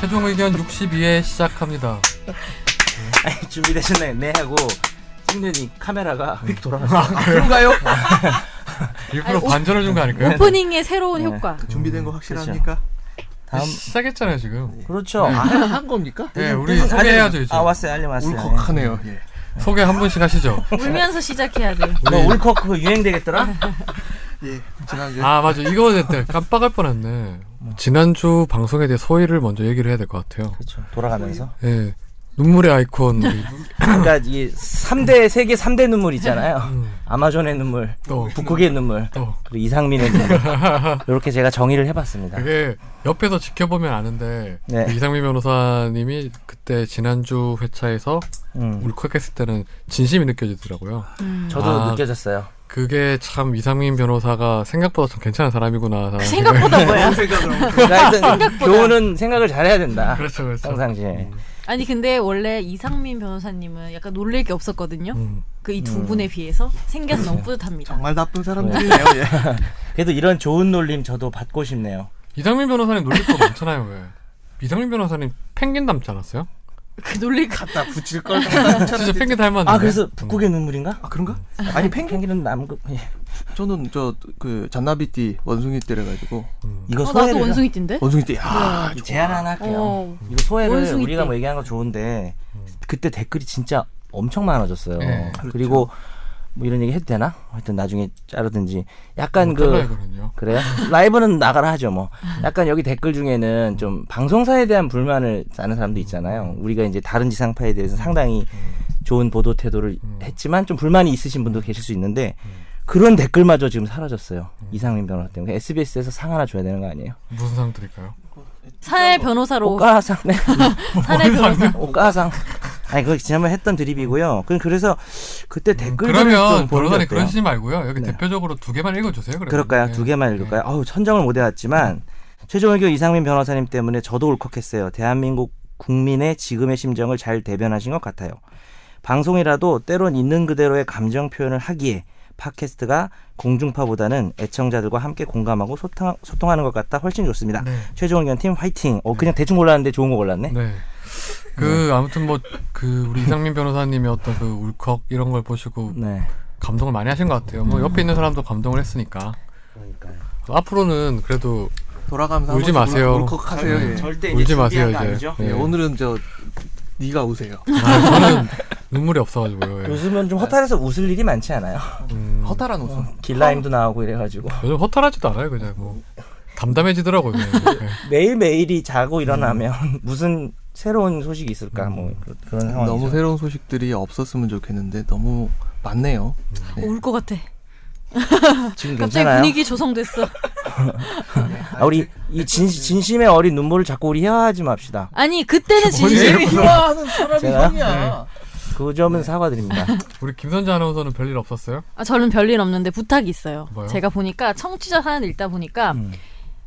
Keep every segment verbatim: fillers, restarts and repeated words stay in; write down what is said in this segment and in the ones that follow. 최종 의견 육십이 회 시작합니다. 네. 준비되셨나요? 네 하고 찍는이 카메라가 휙 돌아가서 아, 그런가요? 일부러 아니, 반전을 준 거 아닐까요? 오프닝의 새로운 네. 효과. 그 준비된 거 확실합니까? 그렇죠. 다음 시작했잖아요 지금. 네. 그렇죠. 네. 아, 한 겁니까? 네, 우리 소개해야죠 이제. 아 왔어요, 알림 왔어요. 울컥하네요. 예. 소개 한 분씩 하시죠. 울면서 시작해야 돼. 너 울컥 그거 유행되겠더라? 예. 지난주. 아 맞아, 이거 됐대. 깜빡할 뻔했네. 지난주 방송에 대해 소위를 먼저 얘기를 해야 될 것 같아요. 그렇죠. 돌아가면서. 예. 눈물의 아이콘. 그러니까 이 삼대 세계 삼대 눈물 있잖아요. 음. 아마존의 눈물, 또. 북극의 눈물, 또. 그리고 이상민의 눈물. 이렇게 제가 정의를 해봤습니다. 그게 옆에서 지켜보면 아는데 네. 이상민 변호사님이 그때 지난주 회차에서 음. 울컥했을 때는 진심이 느껴지더라고요. 음. 저도 아, 느껴졌어요. 그게 참 이상민 변호사가 생각보다 참 괜찮은 사람이구나. 그 생각보다 뭐야? 생각보다. 교훈은 생각을 잘해야 된다. 그렇죠, 그렇죠. 평상시에. 음. 아니 근데 원래 이상민 변호사님은 약간 놀랄 게 없었거든요. 음. 그 이 두 분에 음. 비해서 생겨서 너무 뿌듯합니다. 정말 나쁜 사람들이네요. 예. 그래도 이런 좋은 놀림 저도 받고 싶네요. 이상민 변호사님 놀릴 거 많잖아요. 왜? 이상민 변호사님 penguin 닮지 않았어요? 그 논리 갖다 붙일 걸 진짜 펭귄 닮았는데. 아 그래서 북극의 눈물인가? 아 그런가? 아니 펭귄은 남극. 예. 저는 저 그 잔나비띠 원숭이띠래 가지고 음. 이거 소해를. 어, 나도 원숭이띠인데. 원숭이띠. 야, 네. 제안 하나 할게요. 어. 이거 소해를 원숭이띠. 우리가 뭐 얘기한 거 좋은데 그때 댓글이 진짜 엄청 많아졌어요. 네. 그리고 그렇죠. 뭐 이런 얘기 해도 되나? 하여튼 나중에 자르든지 약간 그 그래요? 라이브는 나가라 하죠 뭐. 약간 여기 댓글 중에는 좀 방송사에 대한 불만을 나는 사람도 있잖아요. 우리가 이제 다른 지상파에 대해서 상당히 좋은 보도 태도를 했지만 좀 불만이 있으신 분도 계실 수 있는데 그런 댓글마저 지금 사라졌어요. 이상민 변호사 때문에. 에스비에스에서 상 하나 줘야 되는 거 아니에요? 무슨 상 드릴까요? 사내 변호사로. 오가상. 네. 사내 변호사. 오가상. 아니 그거 지난번에 했던 드립이고요. 그래서 그때 댓글을 음, 그러면 변호사님 그런 식이 말고요. 여기 네. 대표적으로 두 개만 읽어주세요. 그러면. 그럴까요? 네. 두 개만 읽을까요? 네. 아우 선정을 못 해왔지만 네. 최종 의견 이상민 변호사님 때문에 저도 울컥했어요. 대한민국 국민의 지금의 심정을 잘 대변하신 것 같아요. 방송이라도 때론 있는 그대로의 감정 표현을 하기에 팟캐스트가 공중파보다는 애청자들과 함께 공감하고 소통, 소통하는 것 같다. 훨씬 좋습니다. 네. 최종 의견 팀 화이팅. 어, 그냥 네. 대충 골랐는데 좋은 거 골랐네. 네. 그 아무튼 뭐 그 우리 이상민 변호사님의 어떤 그 울컥 이런 걸 보시고 네. 감동을 많이 하신 것 같아요. 뭐 옆에 있는 사람도 감동을 했으니까. 그러니까요. 앞으로는 그래도 돌아가면서 울지 마세요. 울컥하세요. 네. 네. 절대 울지 마세요 이제. 네. 네. 오늘은 저 네가 우세요. 아, 저는 눈물이 없어가지고요. 예. 요즘은 좀 허탈해서 웃을 일이 많지 않아요. 음, 허탈한 웃음. 어, 길라임도 어. 나오고 이래가지고. 요즘 허탈하지도 않아요 그냥 뭐. 담담해지더라고요. 매일 매일이 자고 일어나면 음. 무슨 새로운 소식이 있을까 음. 뭐 그런 상황. 너무 새로운 소식들이 없었으면 좋겠는데 너무 많네요. 음. 네. 올 것 같아. 지금 갑자기 분위기 조성됐어. 아, 우리 이 진, 진심의 어린 눈물을 자꾸 우리 희화하지 맙시다. 아니 그때는 진심이 희화하는 사람이 형이야. 그 점은 네. 사과드립니다. 우리 김선재 아나운서는 별일 없었어요? 아 저는 별일 없는데 부탁이 있어요. 뭐요? 제가 보니까 청취자 사연 읽다 보니까 음.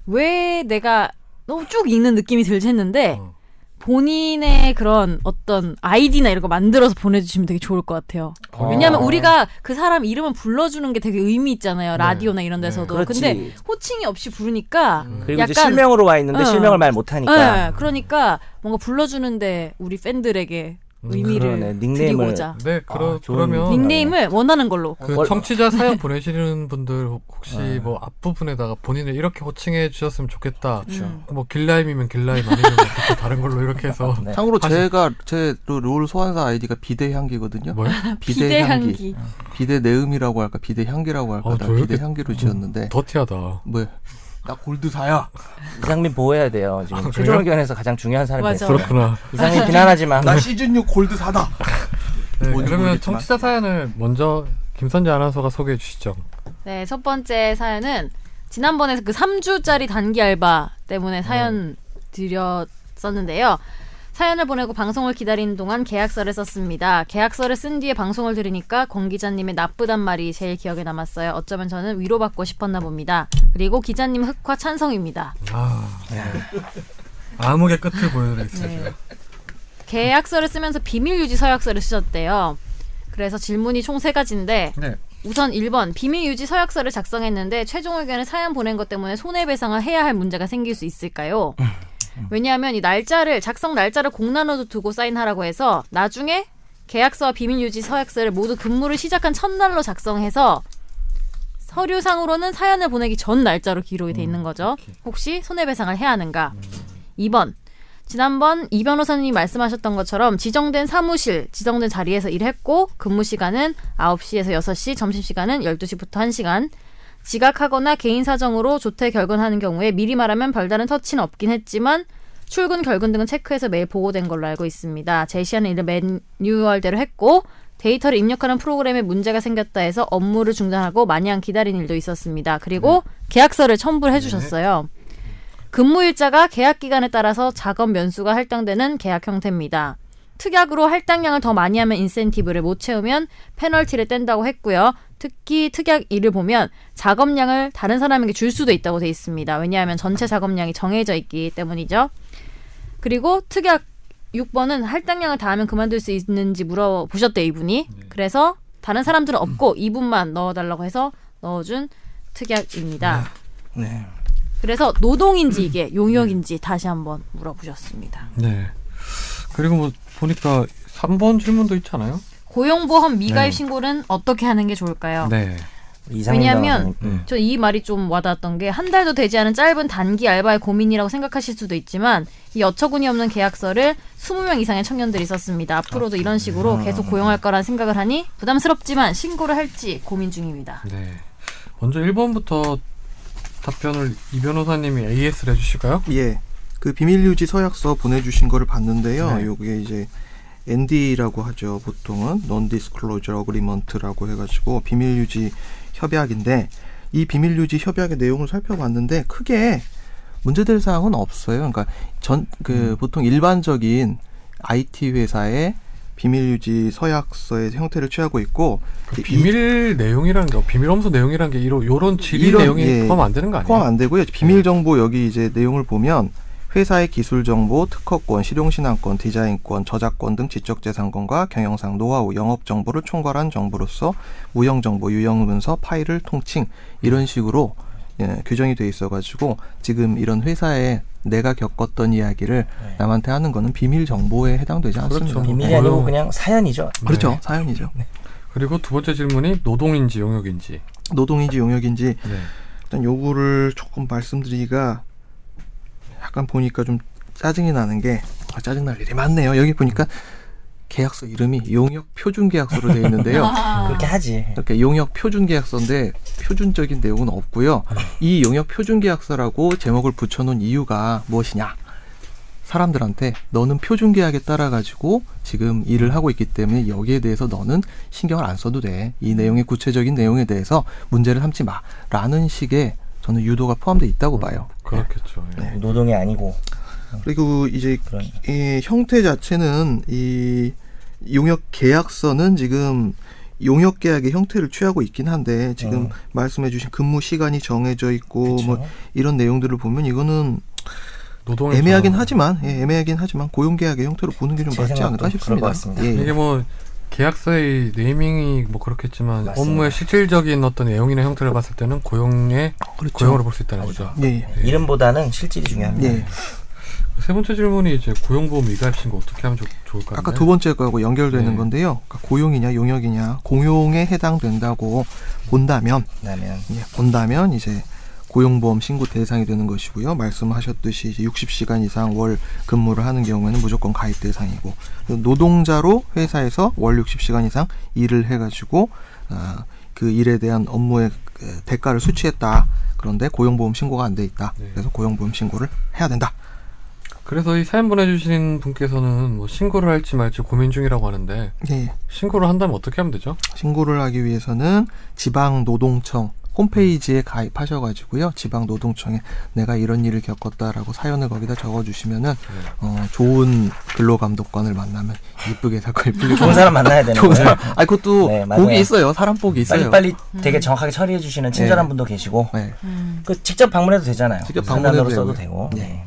왜 내가 너무 쭉 읽는 느낌이 들지 했는데 어. 본인의 그런 어떤 아이디나 이런 거 만들어서 보내주시면 되게 좋을 것 같아요. 어. 왜냐하면 우리가 그 사람 이름을 불러주는 게 되게 의미 있잖아요. 라디오나 네. 이런 데서도. 네. 근데 호칭이 없이 부르니까 음. 그리고 약간 이제 실명으로 와 있는데 어. 실명을 말 못하니까 네. 그러니까 뭔가 불러주는데 우리 팬들에게 의미를 그러네. 닉네임을 드리고자. 네, 그러, 아, 그러면 닉네임을 원하는 걸로. 그 청취자 사연 보내시는 분들 혹시 네. 뭐 앞부분에다가 본인을 이렇게 호칭해 주셨으면 좋겠다. 그렇죠. 음. 뭐 길라임이면 길라임 아니면 다른 걸로 이렇게 해서. 네. 참고로 하신... 제가 제 롤 소환사 아이디가 비대향기거든요. 뭐요? 비대향기. 비대내음이라고 할까 비대향기라고 할까. 아, 나 비대향기로 지었는데. 더티하다. 뭐야? 나 골드사야. 이상민 보호해야 돼요. 지금 아, 최종 의견에서 가장 중요한 사람이 됐어요. 그렇구나. 이상민 비난하지 마. 나 시즌 육 골드사다. 네, 그러면 청취자 사연을 먼저 김선재 아나운서가 소개해 주시죠. 네, 첫 번째 사연은 지난번에 그 삼 주짜리 단기 알바 때문에 사연 드렸었는데요. 사연을 보내고 방송을 기다리는 동안 계약서를 썼습니다. 계약서를 쓴 뒤에 방송을 들으니까 권 기자님의 나쁘단 말이 제일 기억에 남았어요. 어쩌면 저는 위로받고 싶었나 봅니다. 그리고 기자님 흑화 찬성입니다. 아, 네. 암흑의 끝을 보여드리겠습니다. 네. 계약서를 쓰면서 비밀유지 서약서를 쓰셨대요. 그래서 질문이 총 세 가지인데 네. 우선 일 번 비밀유지 서약서를 작성했는데 최종 의견에 사연 보낸 것 때문에 손해배상을 해야 할 문제가 생길 수 있을까요? 왜냐하면 이 날짜를 작성 날짜를 공란으로 두고 사인하라고 해서 나중에 계약서와 비밀유지 서약서를 모두 근무를 시작한 첫날로 작성해서 서류상으로는 사연을 보내기 전 날짜로 기록이 돼 있는 거죠. 혹시 손해배상을 해야 하는가. 이 번. 지난번 이 변호사님이 말씀하셨던 것처럼 지정된 사무실, 지정된 자리에서 일했고 근무 시간은 아홉 시에서 여섯 시, 점심시간은 열두 시부터 한 시간. 지각하거나 개인 사정으로 조퇴 결근하는 경우에 미리 말하면 별다른 터치는 없긴 했지만 출근, 결근 등은 체크해서 매일 보고된 걸로 알고 있습니다. 제시하는 일을 매뉴얼대로 했고 데이터를 입력하는 프로그램에 문제가 생겼다 해서 업무를 중단하고 마냥 기다린 일도 있었습니다. 그리고 계약서를 첨부를 해주셨어요. 근무일자가 계약기간에 따라서 작업 면수가 할당되는 계약 형태입니다. 특약으로 할당량을 더 많이 하면 인센티브를 못 채우면 페널티를 뗀다고 했고요. 특히 특약 일을 보면 작업량을 다른 사람에게 줄 수도 있다고 돼 있습니다. 왜냐하면 전체 작업량이 정해져 있기 때문이죠. 그리고 특약 육 번은 할당량을 다 하면 그만둘 수 있는지 물어보셨대요, 이분이. 그래서 다른 사람들은 없고 이분만 넣어달라고 해서 넣어준 특약입니다. 네. 그래서 노동인지 이게 용역인지 다시 한번 물어보셨습니다. 네. 그리고 뭐 보니까 삼 번 질문도 있잖아요. 고용보험 미가입 네. 신고는 어떻게 하는 게 좋을까요? 네. 왜냐하면 저 이 말이 좀 와닿았던 게 한 달도 되지 않은 짧은 단기 알바의 고민이라고 생각하실 수도 있지만 이 어처구니 없는 계약서를 이십 명 이상의 청년들이 썼습니다. 앞으로도 이런 식으로 계속 고용할 거란 생각을 하니 부담스럽지만 신고를 할지 고민 중입니다. 네. 먼저 일 번부터 답변을 이 변호사님이 에이에스를 해주실까요? 예. 그 비밀유지 서약서 보내주신 거를 봤는데요. 네. 요게 이제 엔디라고 하죠. 보통은 Non-Disclosure Agreement라고 해가지고 비밀유지 협약인데 이 비밀유지 협약의 내용을 살펴봤는데 크게 문제될 사항은 없어요. 그러니까 전, 그 음. 보통 일반적인 아이티 회사의 비밀유지 서약서의 형태를 취하고 있고 그 비밀 내용이라는 게 비밀엄수 내용이라는 게 이런 요런 질의 이런, 내용이 예, 포함 안 되는 거 아니에요? 포함 안 되고요. 비밀정보 여기 이제 내용을 보면 회사의 기술정보, 특허권, 실용신안권, 디자인권, 저작권 등 지적재산권과 경영상 노하우, 영업정보를 총괄한 정보로서 무형정보, 유형문서, 파일을 통칭 이런 식으로 예, 규정이 돼 있어가지고 지금 이런 회사에 내가 겪었던 이야기를 네. 남한테 하는 거는 비밀정보에 해당되지 않습니다. 그렇죠. 비밀이 아니고 그냥 사연이죠. 네. 그렇죠. 사연이죠. 네. 그리고 두 번째 질문이 노동인지 용역인지. 노동인지 용역인지 네. 일단 요거를 조금 말씀드리기가 약간 보니까 좀 짜증이 나는 게 아, 짜증날 일이 많네요. 여기 보니까 계약서 이름이 용역 표준 계약서로 되어 있는데요. 그렇게 하지. 이렇게 용역 표준 계약서인데 표준적인 내용은 없고요. 이 용역 표준 계약서라고 제목을 붙여놓은 이유가 무엇이냐. 사람들한테 너는 표준 계약에 따라 가지고 지금 일을 하고 있기 때문에 여기에 대해서 너는 신경을 안 써도 돼. 이 내용의 구체적인 내용에 대해서 문제를 삼지 마. 라는 식의 저는 유도가 포함되어 있다고 봐요. 그렇겠죠. 예. 네. 노동이 아니고. 그리고 이제 이 형태 자체는 이 용역 계약서는 지금 용역 계약의 형태를 취하고 있긴 한데 지금 어. 말씀해 주신 근무 시간이 정해져 있고 그쵸. 뭐 이런 내용들을 보면 이거는 애매하긴 잘... 하지만 예, 애매하긴 하지만 고용 계약의 형태로 보는 게 좀 맞지 않을까 싶습니다. 예. 이게 뭐 계약서의 네이밍이 뭐 그렇겠지만 맞습니다. 업무의 실질적인 어떤 내용이나 형태를 봤을 때는 고용의 그렇죠. 고용으로 볼 수 있다는 거죠. 예. 예. 이름보다는 실질이 중요합니다. 예. 세 번째 질문이 이제 고용보험 미가입 신고 어떻게 하면 좋, 좋을까요? 아까 두 번째 거하고 연결되는 네. 건데요. 그러니까 고용이냐 용역이냐 공용에 해당된다고 본다면 예, 본다면 이제 고용보험 신고 대상이 되는 것이고요. 말씀하셨듯이 이제 육십 시간 이상 월 근무를 하는 경우에는 무조건 가입 대상이고 노동자로 회사에서 월 육십 시간 이상 일을 해가지고 어, 그 일에 대한 업무의 그 대가를 수취했다. 그런데 고용보험 신고가 안 돼 있다. 네. 그래서 고용보험 신고를 해야 된다. 그래서 이 사연 보내주신 분께서는 뭐 신고를 할지 말지 고민 중이라고 하는데 네. 신고를 한다면 어떻게 하면 되죠? 신고를 하기 위해서는 지방노동청 홈페이지에 가입하셔가지고요. 지방노동청에 내가 이런 일을 겪었다라고 사연을 거기다 적어주시면은 네. 어, 좋은 근로감독관을 만나면 이쁘게 사건이 풀리고 좋은 사람 만나야 되는 거예요. 아, 그것도 네, 복이 있어요. 사람 복이 있어요. 빨리빨리 음. 되게 정확하게 처리해주시는 친절한 네. 분도 계시고 네. 음. 그 직접 방문해도 되잖아요. 직접 방문으로 써도 되고. 네. 네.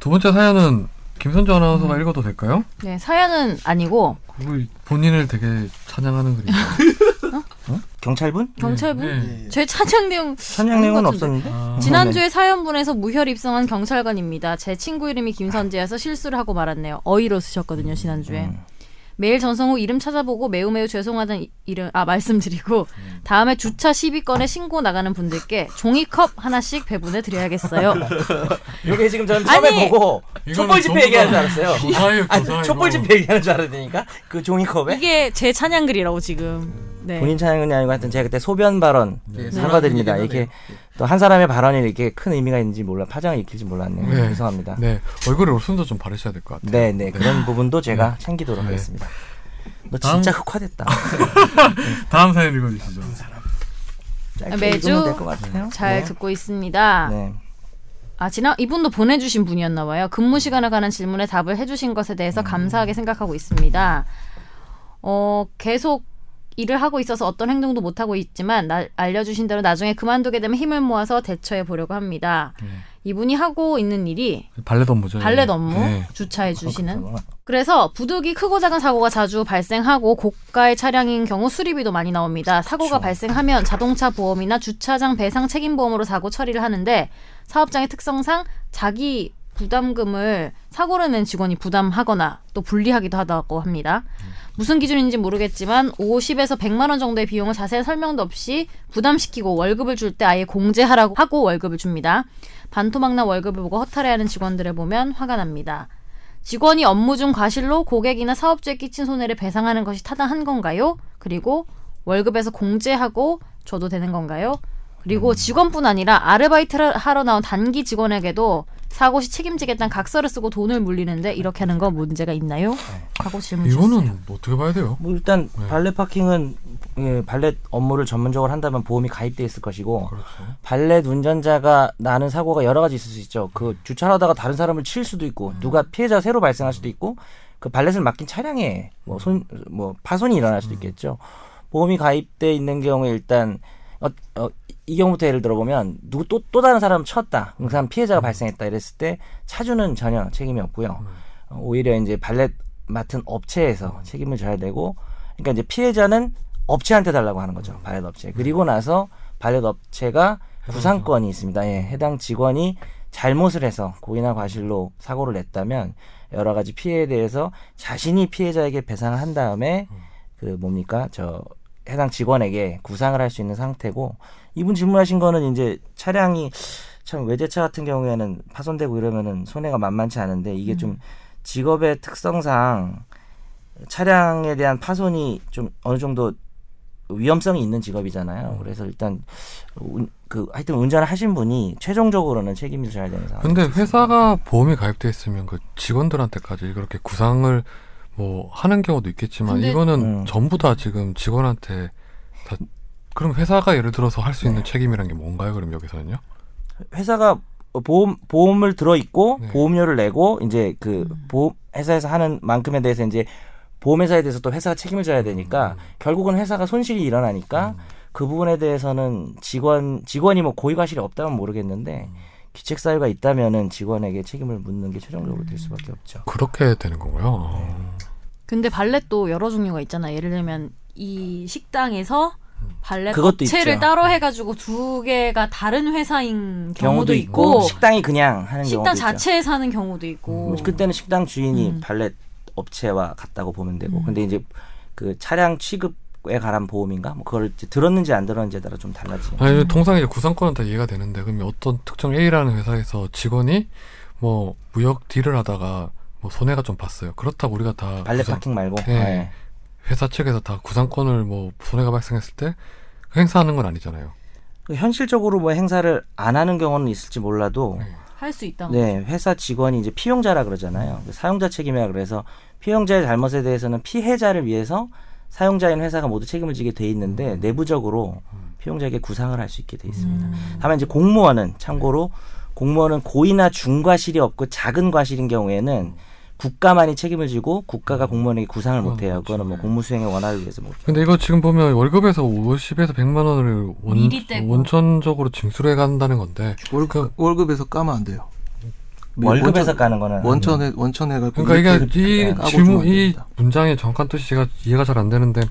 두 번째 사연은 김선재 아나운서가 음. 읽어도 될까요? 네, 사연은 아니고 본인을 되게 찬양하는 글이에요. 어? 어? 경찰분? 경찰분? 네. 네. 제 찬양 내용 찬양 내용은 없었는데 아. 지난주에 사연분에서 무혈 입성한 경찰관입니다. 제 친구 이름이 김선재여서 쓰실수를 하고 말았네요. 어이로 쓰셨거든요 지난주에. 음. 매일 전성 후 이름 찾아보고 매우 매우 죄송하다는 이름 아 말씀드리고 다음에 주차 시비건에 신고 나가는 분들께 종이컵 하나씩 배분해 드려야겠어요. 이게 지금 저는 처음에 아니, 보고 촛불 집회 얘기하는 줄 알았어요. 조사예요, 조사예요. 아, 촛불 집회 얘기하는 줄 알았으니까 그 종이컵에 이게 제 찬양글이라고 지금. 네. 본인 찬양이 아니고 하여튼 제가 그때 소변 발언 네, 사과드립니다. 네. 이렇게 또 한 사람의 발언이 이렇게 큰 의미가 있는지 몰라 파장을 일으킬지 몰랐네요. 네. 죄송합니다. 네. 얼굴에 로션도 좀 바르셔야 될 것 같아요. 네네 네. 그런 부분도 제가 네. 챙기도록 네. 하겠습니다. 너 다음... 진짜 흑화됐다. 다음 사연 읽어주시죠. 매주 잘 네. 듣고 있습니다. 네. 아, 지난 이분도 보내주신 분이었나 봐요. 근무 시간에 관한 질문에 답을 해주신 것에 대해서 음. 감사하게 생각하고 있습니다. 어 계속 일을 하고 있어서 어떤 행동도 못하고 있지만 나, 알려주신 대로 나중에 그만두게 되면 힘을 모아서 대처해 보려고 합니다. 네. 이분이 하고 있는 일이 발렛 업무죠. 발렛 업무 네. 주차해 주시는. 그래서 부득이 크고 작은 사고가 자주 발생하고 고가의 차량인 경우 수리비도 많이 나옵니다. 사고가 그렇죠. 발생하면 자동차 보험이나 주차장 배상 책임보험으로 사고 처리를 하는데 사업장의 특성상 자기 부담금을 사고를 낸 직원이 부담하거나 또 분리하기도 하다고 합니다. 무슨 기준인지 모르겠지만 오십에서 백만 원 정도의 비용을 자세한 설명도 없이 부담시키고 월급을 줄 때 아예 공제하라고 하고 월급을 줍니다. 반토막난 월급을 보고 허탈해하는 직원들을 보면 화가 납니다. 직원이 업무 중 과실로 고객이나 사업주에 끼친 손해를 배상하는 것이 타당한 건가요? 그리고 월급에서 공제하고 줘도 되는 건가요? 그리고 직원뿐 아니라 아르바이트를 하러 나온 단기 직원에게도 사고 시 책임지겠다는 각서를 쓰고 돈을 물리는데 이렇게 하는 건 문제가 있나요? 하고 질문 이거는 주세요. 어떻게 봐야 돼요? 뭐 일단 네. 발렛 파킹은 예, 발렛 업무를 전문적으로 한다면 보험이 가입돼 있을 것이고 그렇죠. 발렛 운전자가 나는 사고가 여러 가지 있을 수 있죠. 그 주차를 하다가 다른 사람을 칠 수도 있고 음. 누가 피해자가 새로 발생할 수도 있고 그 발렛을 맡긴 차량에 뭐, 손, 뭐 파손이 일어날 수도 있겠죠. 음. 보험이 가입돼 있는 경우에 일단 어, 어, 이 경우부터 예를 들어보면 누구 또, 또 다른 사람 쳤다. 그 사람 피해자가 음. 발생했다. 이랬을 때 차주는 전혀 책임이 없고요. 음. 오히려 이제 발렛 맡은 업체에서 음. 책임을 져야 되고 그러니까 이제 피해자는 업체한테 달라고 하는 거죠. 음. 발렛 업체. 그리고 나서 발렛 업체가 구상권이 있습니다. 예, 해당 직원이 잘못을 해서 고의나 과실로 사고를 냈다면 여러 가지 피해에 대해서 자신이 피해자에게 배상을 한 다음에 음. 그 뭡니까? 저 해당 직원에게 구상을 할 수 있는 상태고 이분 질문하신 거는 이제 차량이 참 외제차 같은 경우에는 파손되고 이러면은 손해가 만만치 않은데 이게 음. 좀 직업의 특성상 차량에 대한 파손이 좀 어느 정도 위험성이 있는 직업이잖아요. 그래서 일단 그 하여튼 운전을 하신 분이 최종적으로는 책임을 져야 되는 상황. 근데 회사가 보험이 가입돼 있으면 그 직원들한테까지 그렇게 구상을 뭐 하는 경우도 있겠지만 이거는 음. 전부 다 지금 직원한테 다 그럼 회사가 예를 들어서 할 수 있는 네. 책임이란 게 뭔가요? 그럼 여기서는요? 회사가 보험 보험을 들어 있고 네. 보험료를 내고 이제 그 음. 보험 회사에서 하는 만큼에 대해서 이제 보험회사에 대해서 또 회사가 책임을 져야 되니까 음. 결국은 회사가 손실이 일어나니까 음. 그 부분에 대해서는 직원 직원이 뭐 고의 과실이 없다면 모르겠는데. 음. 기책 사유가 있다면은 직원에게 책임을 묻는 게 최종적으로 될 수밖에 없죠. 그렇게 되는 거고요. 네. 근데 발렛도 여러 종류가 있잖아. 예를 들면 이 식당에서 발렛 업체를 있죠. 따로 해가지고 두 개가 다른 회사인 경우도, 경우도 있고, 있고 식당이 그냥 하는 식당 자체에서 하는 경우도 있고. 음, 그때는 식당 주인이 음. 발렛 업체와 같다고 보면 되고. 음. 근데 이제 그 차량 취급 에 관한 보험인가? 뭐 그걸 이제 들었는지 안 들었는지에 따라 좀 달라지. 아니, 통상 이제 구상권은 다 이해가 되는데 그럼 어떤 특정 A라는 회사에서 직원이 뭐 무역 딜을 하다가 뭐 손해가 좀 봤어요. 그렇다고 우리가 다 발렛 구상, 파킹 말고 네, 네. 회사 측에서 다 구상권을 뭐 손해가 발생했을 때 행사하는 건 아니잖아요. 현실적으로 뭐 행사를 안 하는 경우는 있을지 몰라도 네. 할 수 있다. 네, 회사 직원이 이제 피용자라 그러잖아요. 음. 사용자 책임이라 그래서 피용자의 잘못에 대해서는 피해자를 위해서 사용자인 회사가 모두 책임을 지게 돼 있는데 음. 내부적으로 피용자에게 구상을 할 수 있게 돼 있습니다. 음. 다만 이제 공무원은 참고로 공무원은 고의나 중과실이 없고 작은 과실인 경우에는 국가만이 책임을 지고 국가가 공무원에게 구상을 못 해요. 그거는 뭐 공무수행의 원활을 위해서 못 해요. 근데 이거 지금 보면 월급에서 오십에서 백만 원을 원, 원천적으로 징수를 해 간다는 건데 월급, 월급에서 까면 안 돼요. 월급에서 원천, 까는 거는 원천에 원천에 그러니까 이게 이 질문 이 문장의 정확한 뜻이 제가 이해가 잘 안 되는데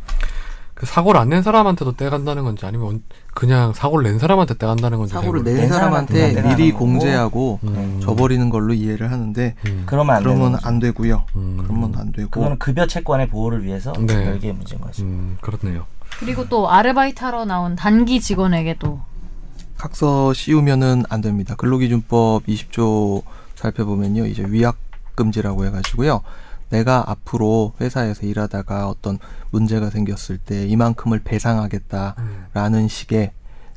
사고를 안 낸 사람한테도 떼간다는 건지 아니면 그냥 사고를 낸 사람한테 떼간다는 건지 사고를 낸 사람한테, 사람한테 미리 공제하고 음. 줘버리는 걸로 이해를 하는데 음. 그러면 안, 그러면 안 되고요. 음. 그러면 안 되고 그건 급여 채권의 보호를 위해서 네. 별개의 문제인 거죠. 음, 그렇네요. 그리고 또 아르바이트하러 나온 단기 직원에게도 각서 씌우면은 안 됩니다. 근로기준법 이십 조 살펴보면요, 이제 위약 금지라고 해가지고요. 내가 앞으로 회사에서 일하다가 어떤 문제가 생겼을 때 이만큼을 배상하겠다라는 음. 식의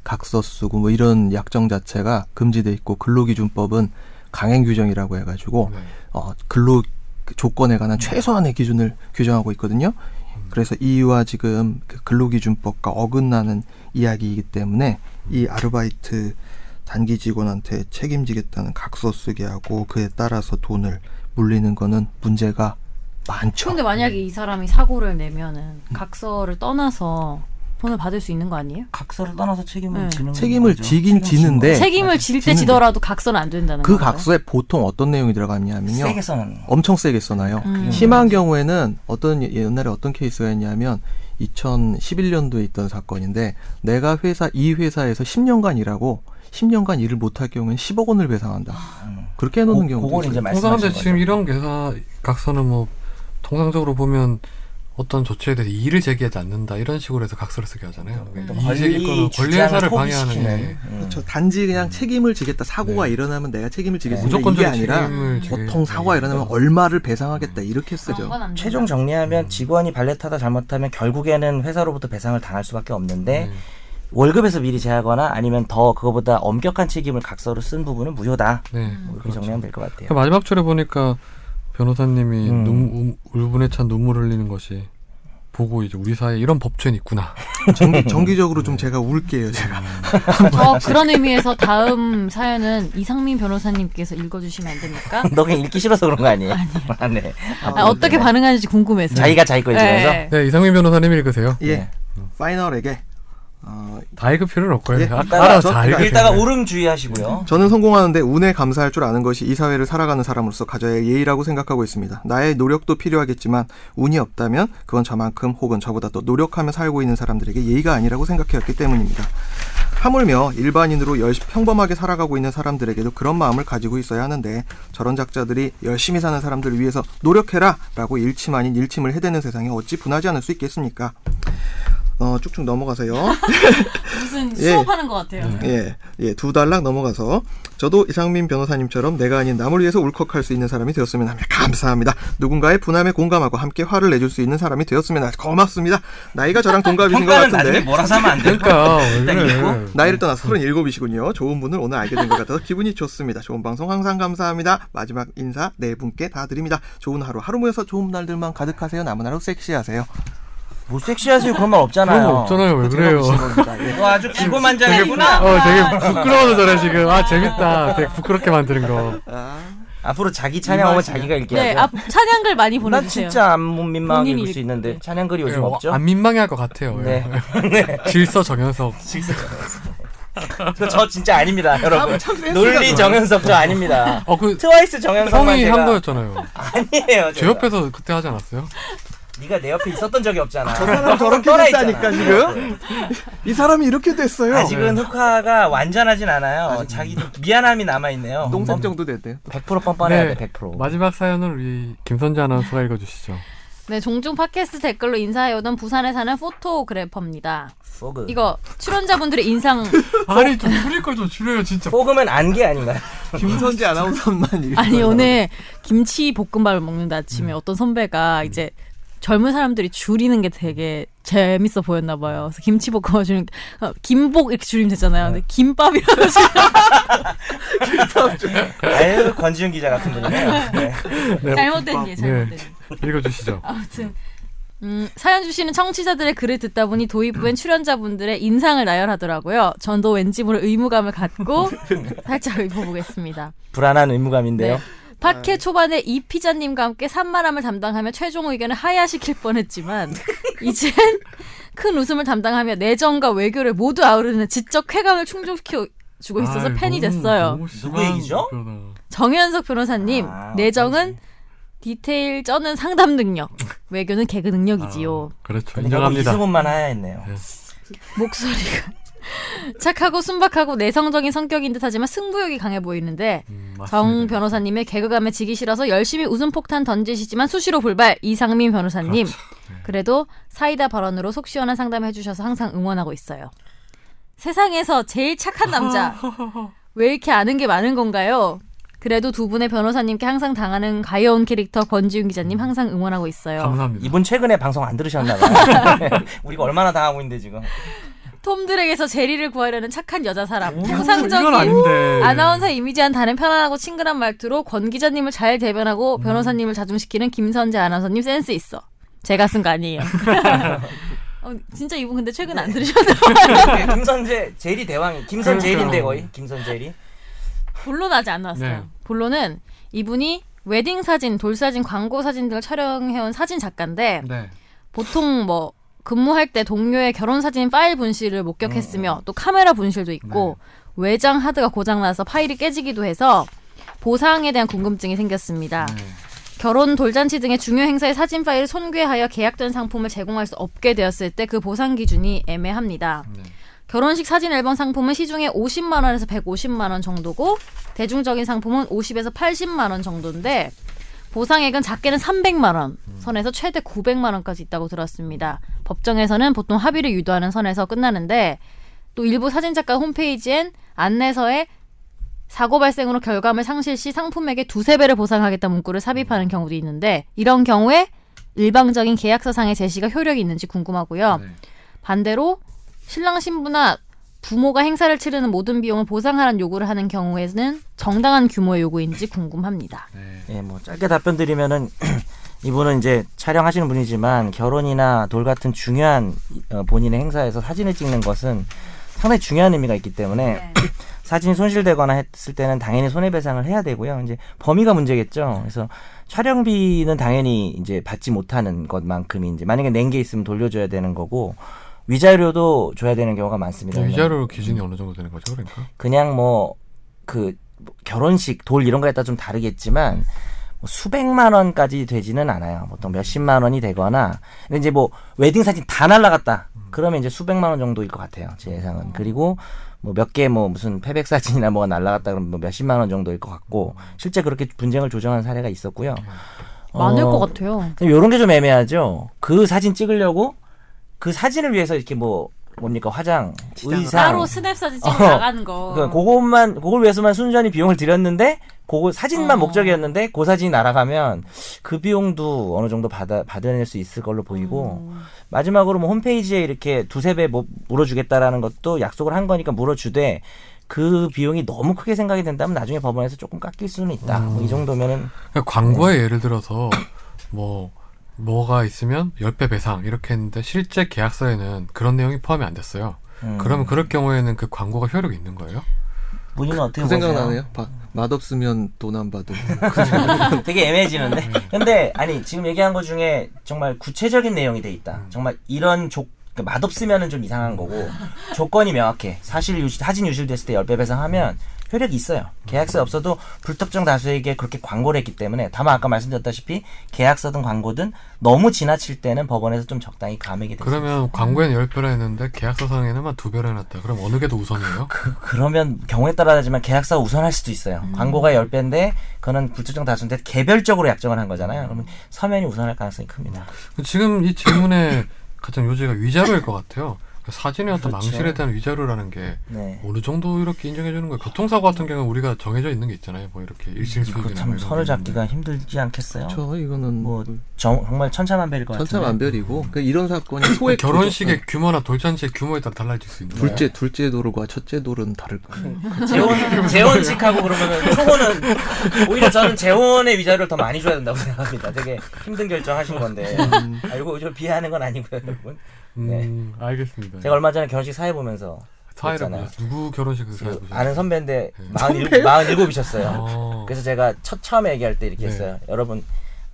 각서 쓰고 뭐 이런 약정 자체가 금지돼 있고 근로기준법은 강행 규정이라고 해가지고 네. 어, 근로 조건에 관한 최소한의 기준을 규정하고 있거든요. 음. 그래서 이와 지금 근로기준법과 어긋나는 이야기이기 때문에 이 아르바이트 단기 직원한테 책임지겠다는 각서 쓰게 하고 그에 따라서 돈을 물리는 거는 문제가 많죠. 근데 만약에 이 사람이 사고를 내면은 각서를 떠나서 돈을 받을 수 있는 거 아니에요? 각서를 떠나서 책임을 네. 지는 책임을 거죠. 지긴 책임 지는데 책임을 질 때 지더라도 각서는 안 된다는 거예요. 그 건가요? 각서에 보통 어떤 내용이 들어가냐면요. 세게 써놔요. 엄청 세게 써놔요. 음. 심한 경우에는 어떤 옛날에 어떤 케이스가 있냐면 이천십일 년도에 있던 사건인데 내가 회사 이 회사에서 십 년간 일하고 십 년간 일을 못할 경우에는 십억 원을 배상한다. 음. 그렇게 해놓는 경우도 있어요. 통상한데 지금 이런 계사 각서는 뭐 통상적으로 보면 어떤 조치에 대해서 이의를 제기하지 않는다 이런 식으로 해서 각서를 쓰게 하잖아요. 음. 이의 제기권은 권리 행사를 방해하는 게 음. 그렇죠. 단지 그냥 음. 책임을 지겠다. 사고가 네. 일어나면 내가 책임을 지겠습니다. 네. 이게 아니라 보통 사고가 일어나면 얼마를 배상하겠다 음. 이렇게 쓰죠. 아, 최종 정리하면 음. 직원이 발렛하다 잘못하면 결국에는 회사로부터 배상을 당할 수밖에 없는데 음. 월급에서 미리 제하거나 아니면 더 그거보다 엄격한 책임을 각서로 쓴 부분은 무효다. 네, 뭐 이렇게 그렇죠. 정리하면 될 것 같아요. 그 마지막 줄에 보니까 변호사님이 음. 눈, 울분에 찬 눈물 흘리는 것이 보고 이제 우리 사회에 이런 법죄는 있구나. 정기, 정기적으로 네. 좀 제가 울게요. 제가. 어, 그런 의미에서 다음 사연은 이상민 변호사님께서 읽어주시면 안 됩니까? 너 그냥 읽기 싫어서 그런 거 아니에요? 아, 네. 아, 아, 어떻게 네. 반응하는지 궁금해서. 자기가 자기 거 읽으면서? 네. 네, 이상민 변호사님 읽으세요. 예, 네. 파이널에게. 어, 다 읽을 필요는 없고요. 예, 알아서 읽다가 오름 주의하시고요. 저는 성공하는데 운에 감사할 줄 아는 것이 이 사회를 살아가는 사람으로서 가져야 할 예의라고 생각하고 있습니다. 나의 노력도 필요하겠지만 운이 없다면 그건 저만큼 혹은 저보다 더 노력하며 살고 있는 사람들에게 예의가 아니라고 생각해왔기 때문입니다. 하물며 일반인으로 열심히 평범하게 살아가고 있는 사람들에게도 그런 마음을 가지고 있어야 하는데 저런 작자들이 열심히 사는 사람들을 위해서 노력해라 라고 일침 아닌 일침을 해대는 세상에 어찌 분하지 않을 수 있겠습니까? 어, 쭉쭉 넘어가세요. 무슨 수업하는 예, 것 같아요. 예, 예, 두 단락 넘어가서 저도 이상민 변호사님처럼 내가 아닌 남을 위해서 울컥할 수 있는 사람이 되었으면 합니다. 감사합니다. 누군가의 분함에 공감하고 함께 화를 내줄 수 있는 사람이 되었으면 합니다. 고맙습니다. 나이가 저랑 동갑이신 것 같은데 뭐라서 하면 안 될까? 그러니까, 나이를 떠나서 서른일곱이시군요. 좋은 분을 오늘 알게 된 것 같아서 기분이 좋습니다. 좋은 방송 항상 감사합니다. 마지막 인사 네 분께 다 드립니다. 좋은 하루 하루 모여서 좋은 날들만 가득하세요. 남은 하루 섹시하세요. 뭐 섹시하세요 그런 말 없잖아요. 그런 거 없잖아요. 왜 그래요? 너 아주 기고만장이구나. 부, 어, 되게 부끄러워서 저래 지금. 아 재밌다. 되게 부끄럽게 만드는 거. 아, 앞으로 자기 찬양하면 자기가 읽게요. 네, 앞, 찬양글 많이 보내주세요. 난 진짜 안 민망하게 읽을 읽... 수 있는데 찬양글이 요즘 네, 없죠? 어, 안 민망해할 것 같아요. 네. 질서 정현석. 질서 정현석. 저, 저 진짜 아닙니다, 여러분. 아, 논리 정현석 저 아닙니다. 어, 그, 트와이스 정현석만 제가. 형이 한 거였잖아요. 아니에요. 제 옆에서 그때 하지 않았어요? 네가 내 옆에 있었던 적이 없잖아. 저 사람 저렇게 됐다니까 지금. 이 사람이 이렇게 됐어요. 아직은 흑화가 완전하진 않아요. 아직 자기 미안함이 남아있네요. 똥삼 정도 됐대요. 백 퍼센트 뻔뻔해야 돼. 백 퍼센트. 마지막 사연을 우리 김선재 아나운서가 읽어주시죠. 네, 종종 팟캐스트 댓글로 인사해오던 부산에 사는 포토그래퍼입니다. 포그. 이거 출연자분들의 인상. 아니 좀 줄일 걸 좀 줄여요 진짜. 포그면 안개 아닌가요? 김선재 아나운서만 읽어요. 아니 오늘 김치 볶음밥을 먹는다 아침에 음. 어떤 선배가 이제 젊은 사람들이 줄이는 게 되게 재밌어 보였나 봐요. 그래서 김치볶음을 줄이는 어, 김복 이렇게 줄이면 되잖아요. 근데 김밥이라고 줄이면 아유 권지윤 기자 같은 분이네요. 네. 네. 잘못된 게 잘못된 네. 읽어주시죠. 아무튼 음, 사연 주시는 청취자들의 글을 듣다 보니 도입부엔 출연자분들의 인상을 나열하더라고요. 전도 왠지 모를 의무감을 갖고 살짝 읽어보겠습니다. 불안한 의무감인데요. 네. 팟캐 초반에 이 피자님과 함께 산만함을 담당하며 최종 의견을 하야시킬 뻔했지만 이젠 큰 웃음을 담당하며 내정과 외교를 모두 아우르는 지적 쾌감을 충족시켜주고 있어서 아이, 팬이 너무, 됐어요. 누구 얘기죠? 정현석 변호사님, 아, 내정은 그렇지. 디테일 쩌는 상담 능력, 외교는 개그 능력이지요. 아, 그렇죠. 인정합니다. 이승훈만 하야 했네요. 네. 목소리가 착하고 순박하고 내성적인 성격인 듯하지만 승부욕이 강해 보이는데 음, 정 변호사님의 개그감에 지기 싫어서 열심히 웃음폭탄 던지시지만 수시로 불발 이상민 변호사님. 그렇죠. 네. 그래도 사이다 발언으로 속 시원한 상담해 주셔서 항상 응원하고 있어요. 세상에서 제일 착한 남자. 왜 이렇게 아는 게 많은 건가요? 그래도 두 분의 변호사님께 항상 당하는 가여운 캐릭터 권지윤 기자님 항상 응원하고 있어요. 감사합니다. 이분 최근에 방송 안 들으셨나 봐요. 우리가 얼마나 당하고 있는데 지금. 톰들에게서 제리를 구하려는 착한 여자 사람. 통상적인 아나운서 이미지와는 다른 편안하고 친근한 말투로 권 기자님을 잘 대변하고 음. 변호사님을 자중시키는 김선재 아나운서님 센스 있어. 제가 쓴 거 아니에요. 어, 진짜 이분 근데 최근 안 들으셨나 봐요. 김선재 제리 대왕이. 김선재리인데 거의. 김선재리. 본론 아직 안 나왔어요. 네. 본론은 이분이 웨딩 사진, 돌 사진, 광고 사진 등을 촬영해온 사진 작가인데 네. 보통 뭐 근무할 때 동료의 결혼 사진 파일 분실을 목격했으며 음. 또 카메라 분실도 있고 네. 외장 하드가 고장나서 파일이 깨지기도 해서 보상에 대한 궁금증이 생겼습니다. 네. 결혼, 돌잔치 등의 중요 행사의 사진 파일을 손괴하여 계약된 상품을 제공할 수 없게 되었을 때 그 보상 기준이 애매합니다. 네. 결혼식 사진 앨범 상품은 시중에 오십만 원에서 백오십만 원 정도고 대중적인 상품은 오십에서 팔십만 원 정도인데 보상액은 작게는 삼백만 원 선에서 최대 구백만 원까지 있다고 들었습니다. 법정에서는 보통 합의를 유도하는 선에서 끝나는데 또 일부 사진작가 홈페이지엔 안내서에 사고 발생으로 결과물 상실 시 상품액의 두세 배를 보상하겠다 문구를 삽입하는 경우도 있는데 이런 경우에 일방적인 계약서상의 제시가 효력이 있는지 궁금하고요. 네. 반대로 신랑 신부나 부모가 행사를 치르는 모든 비용을 보상하라는 요구를 하는 경우에는 정당한 규모의 요구인지 궁금합니다. 네, 네 뭐 짧게 답변 드리면은 이분은 이제 촬영하시는 분이지만 결혼이나 돌 같은 중요한 본인의 행사에서 사진을 찍는 것은 상당히 중요한 의미가 있기 때문에 네. 사진이 손실되거나 했을 때는 당연히 손해배상을 해야 되고요. 이제 범위가 문제겠죠. 그래서 촬영비는 당연히 이제 받지 못하는 것만큼이 이제 만약에 낸 게 있으면 돌려줘야 되는 거고. 위자료도 줘야 되는 경우가 많습니다. 네, 위자료 기준이 어느 정도 되는 거죠, 그러니까? 그냥 뭐 그 결혼식 돌 이런 거에 따라 좀 다르겠지만 뭐 수백만 원까지 되지는 않아요. 보통 몇십만 원이 되거나 근데 이제 뭐 웨딩 사진 다 날라갔다. 그러면 이제 수백만 원 정도일 것 같아요, 제 예상은. 그리고 뭐 몇 개 뭐 무슨 패백 사진이나 뭐가 날라갔다 그러면 뭐 몇십만 원 정도일 것 같고 실제 그렇게 분쟁을 조정한 사례가 있었고요. 많을 어, 것 같아요. 이런 게 좀 애매하죠. 그 사진 찍으려고. 그 사진을 위해서 이렇게 뭐 뭡니까 화장, 의상 따로 스냅 사진 찍어 어, 나가는 거. 그 그것만 그걸 위해서만 순전히 비용을 들였는데 그 사진만 어. 목적이었는데 그 사진이 날아가면 그 비용도 어느 정도 받아 받아낼 수 있을 걸로 보이고 음. 마지막으로 뭐 홈페이지에 이렇게 두세 배 뭐 물어주겠다라는 것도 약속을 한 거니까 물어주되 그 비용이 너무 크게 생각이 된다면 나중에 법원에서 조금 깎일 수는 있다. 음. 뭐 이 정도면은 그러니까 광고에 네. 예를 들어서 뭐. 뭐가 있으면 십 배 배상 이렇게 했는데 실제 계약서에는 그런 내용이 포함이 안 됐어요. 음. 그러면 그럴 경우에는 그 광고가 효력이 있는 거예요? 본인은 그, 어떻게 그 보세요? 생각나네요. 바, 맛없으면 돈 안 받은. 되게 애매해지는데. 근데 아니 지금 얘기한 것 중에 정말 구체적인 내용이 돼 있다. 음. 정말 이런 조, 그러니까 맛없으면은 좀 이상한 거고 조건이 명확해. 사실 유실, 사진 유실됐을 때 십 배 배상하면 효력이 있어요. 계약서에 없어도 불특정 다수에게 그렇게 광고를 했기 때문에 다만 아까 말씀드렸다시피 계약서든 광고든 너무 지나칠 때는 법원에서 좀 적당히 감액이 되죠. 그러면 광고에는 십 배라 했는데 계약서상에는만 두 배라 해놨다. 그럼 어느 게 더 우선이에요? 그, 그러면 경우에 따라 다지만 계약서가 우선할 수도 있어요. 음. 광고가 십 배인데 그거는 불특정 다수인데 개별적으로 약정을 한 거잖아요. 그러면 서면이 우선할 가능성이 큽니다. 음. 지금 이 질문의 가장 요지가 위자료일 것 같아요. 사진의 어떤 그렇죠. 망실에 대한 위자료라는 게 네. 어느 정도 이렇게 인정해주는 거예요. 교통사고 같은 경우는 우리가 정해져 있는 게 있잖아요. 뭐 이렇게 일심소득이나 참 선을 잡기가 힘들지 않겠어요. 그렇죠. 이거는 뭐 정, 정말 천차만별일 것 같아요. 천차만별이고 그러니까 이런 사건이 소액 결혼식의 네. 규모나 돌잔치의 규모에 따라 달라질 수 있는 둘째 거예요. 둘째 도르과 첫째 도르는 다를까. 재혼 재혼식하고 그러면은 초혼은 오히려 저는 재혼의 위자료를 더 많이 줘야 된다고 생각합니다. 되게 힘든 결정하신 건데 음. 알고 좀 비하하는 건 아니고요, 여러분. 네, 음, 알겠습니다. 제가 얼마 전에 결혼식 사회 보면서 사회잖아요. 누구 결혼식을 사회 보셨어요? 아는 선배인데 마흔일곱이셨어요. 아. 그래서 제가 첫 처음에 얘기할 때 이렇게 네. 했어요. 여러분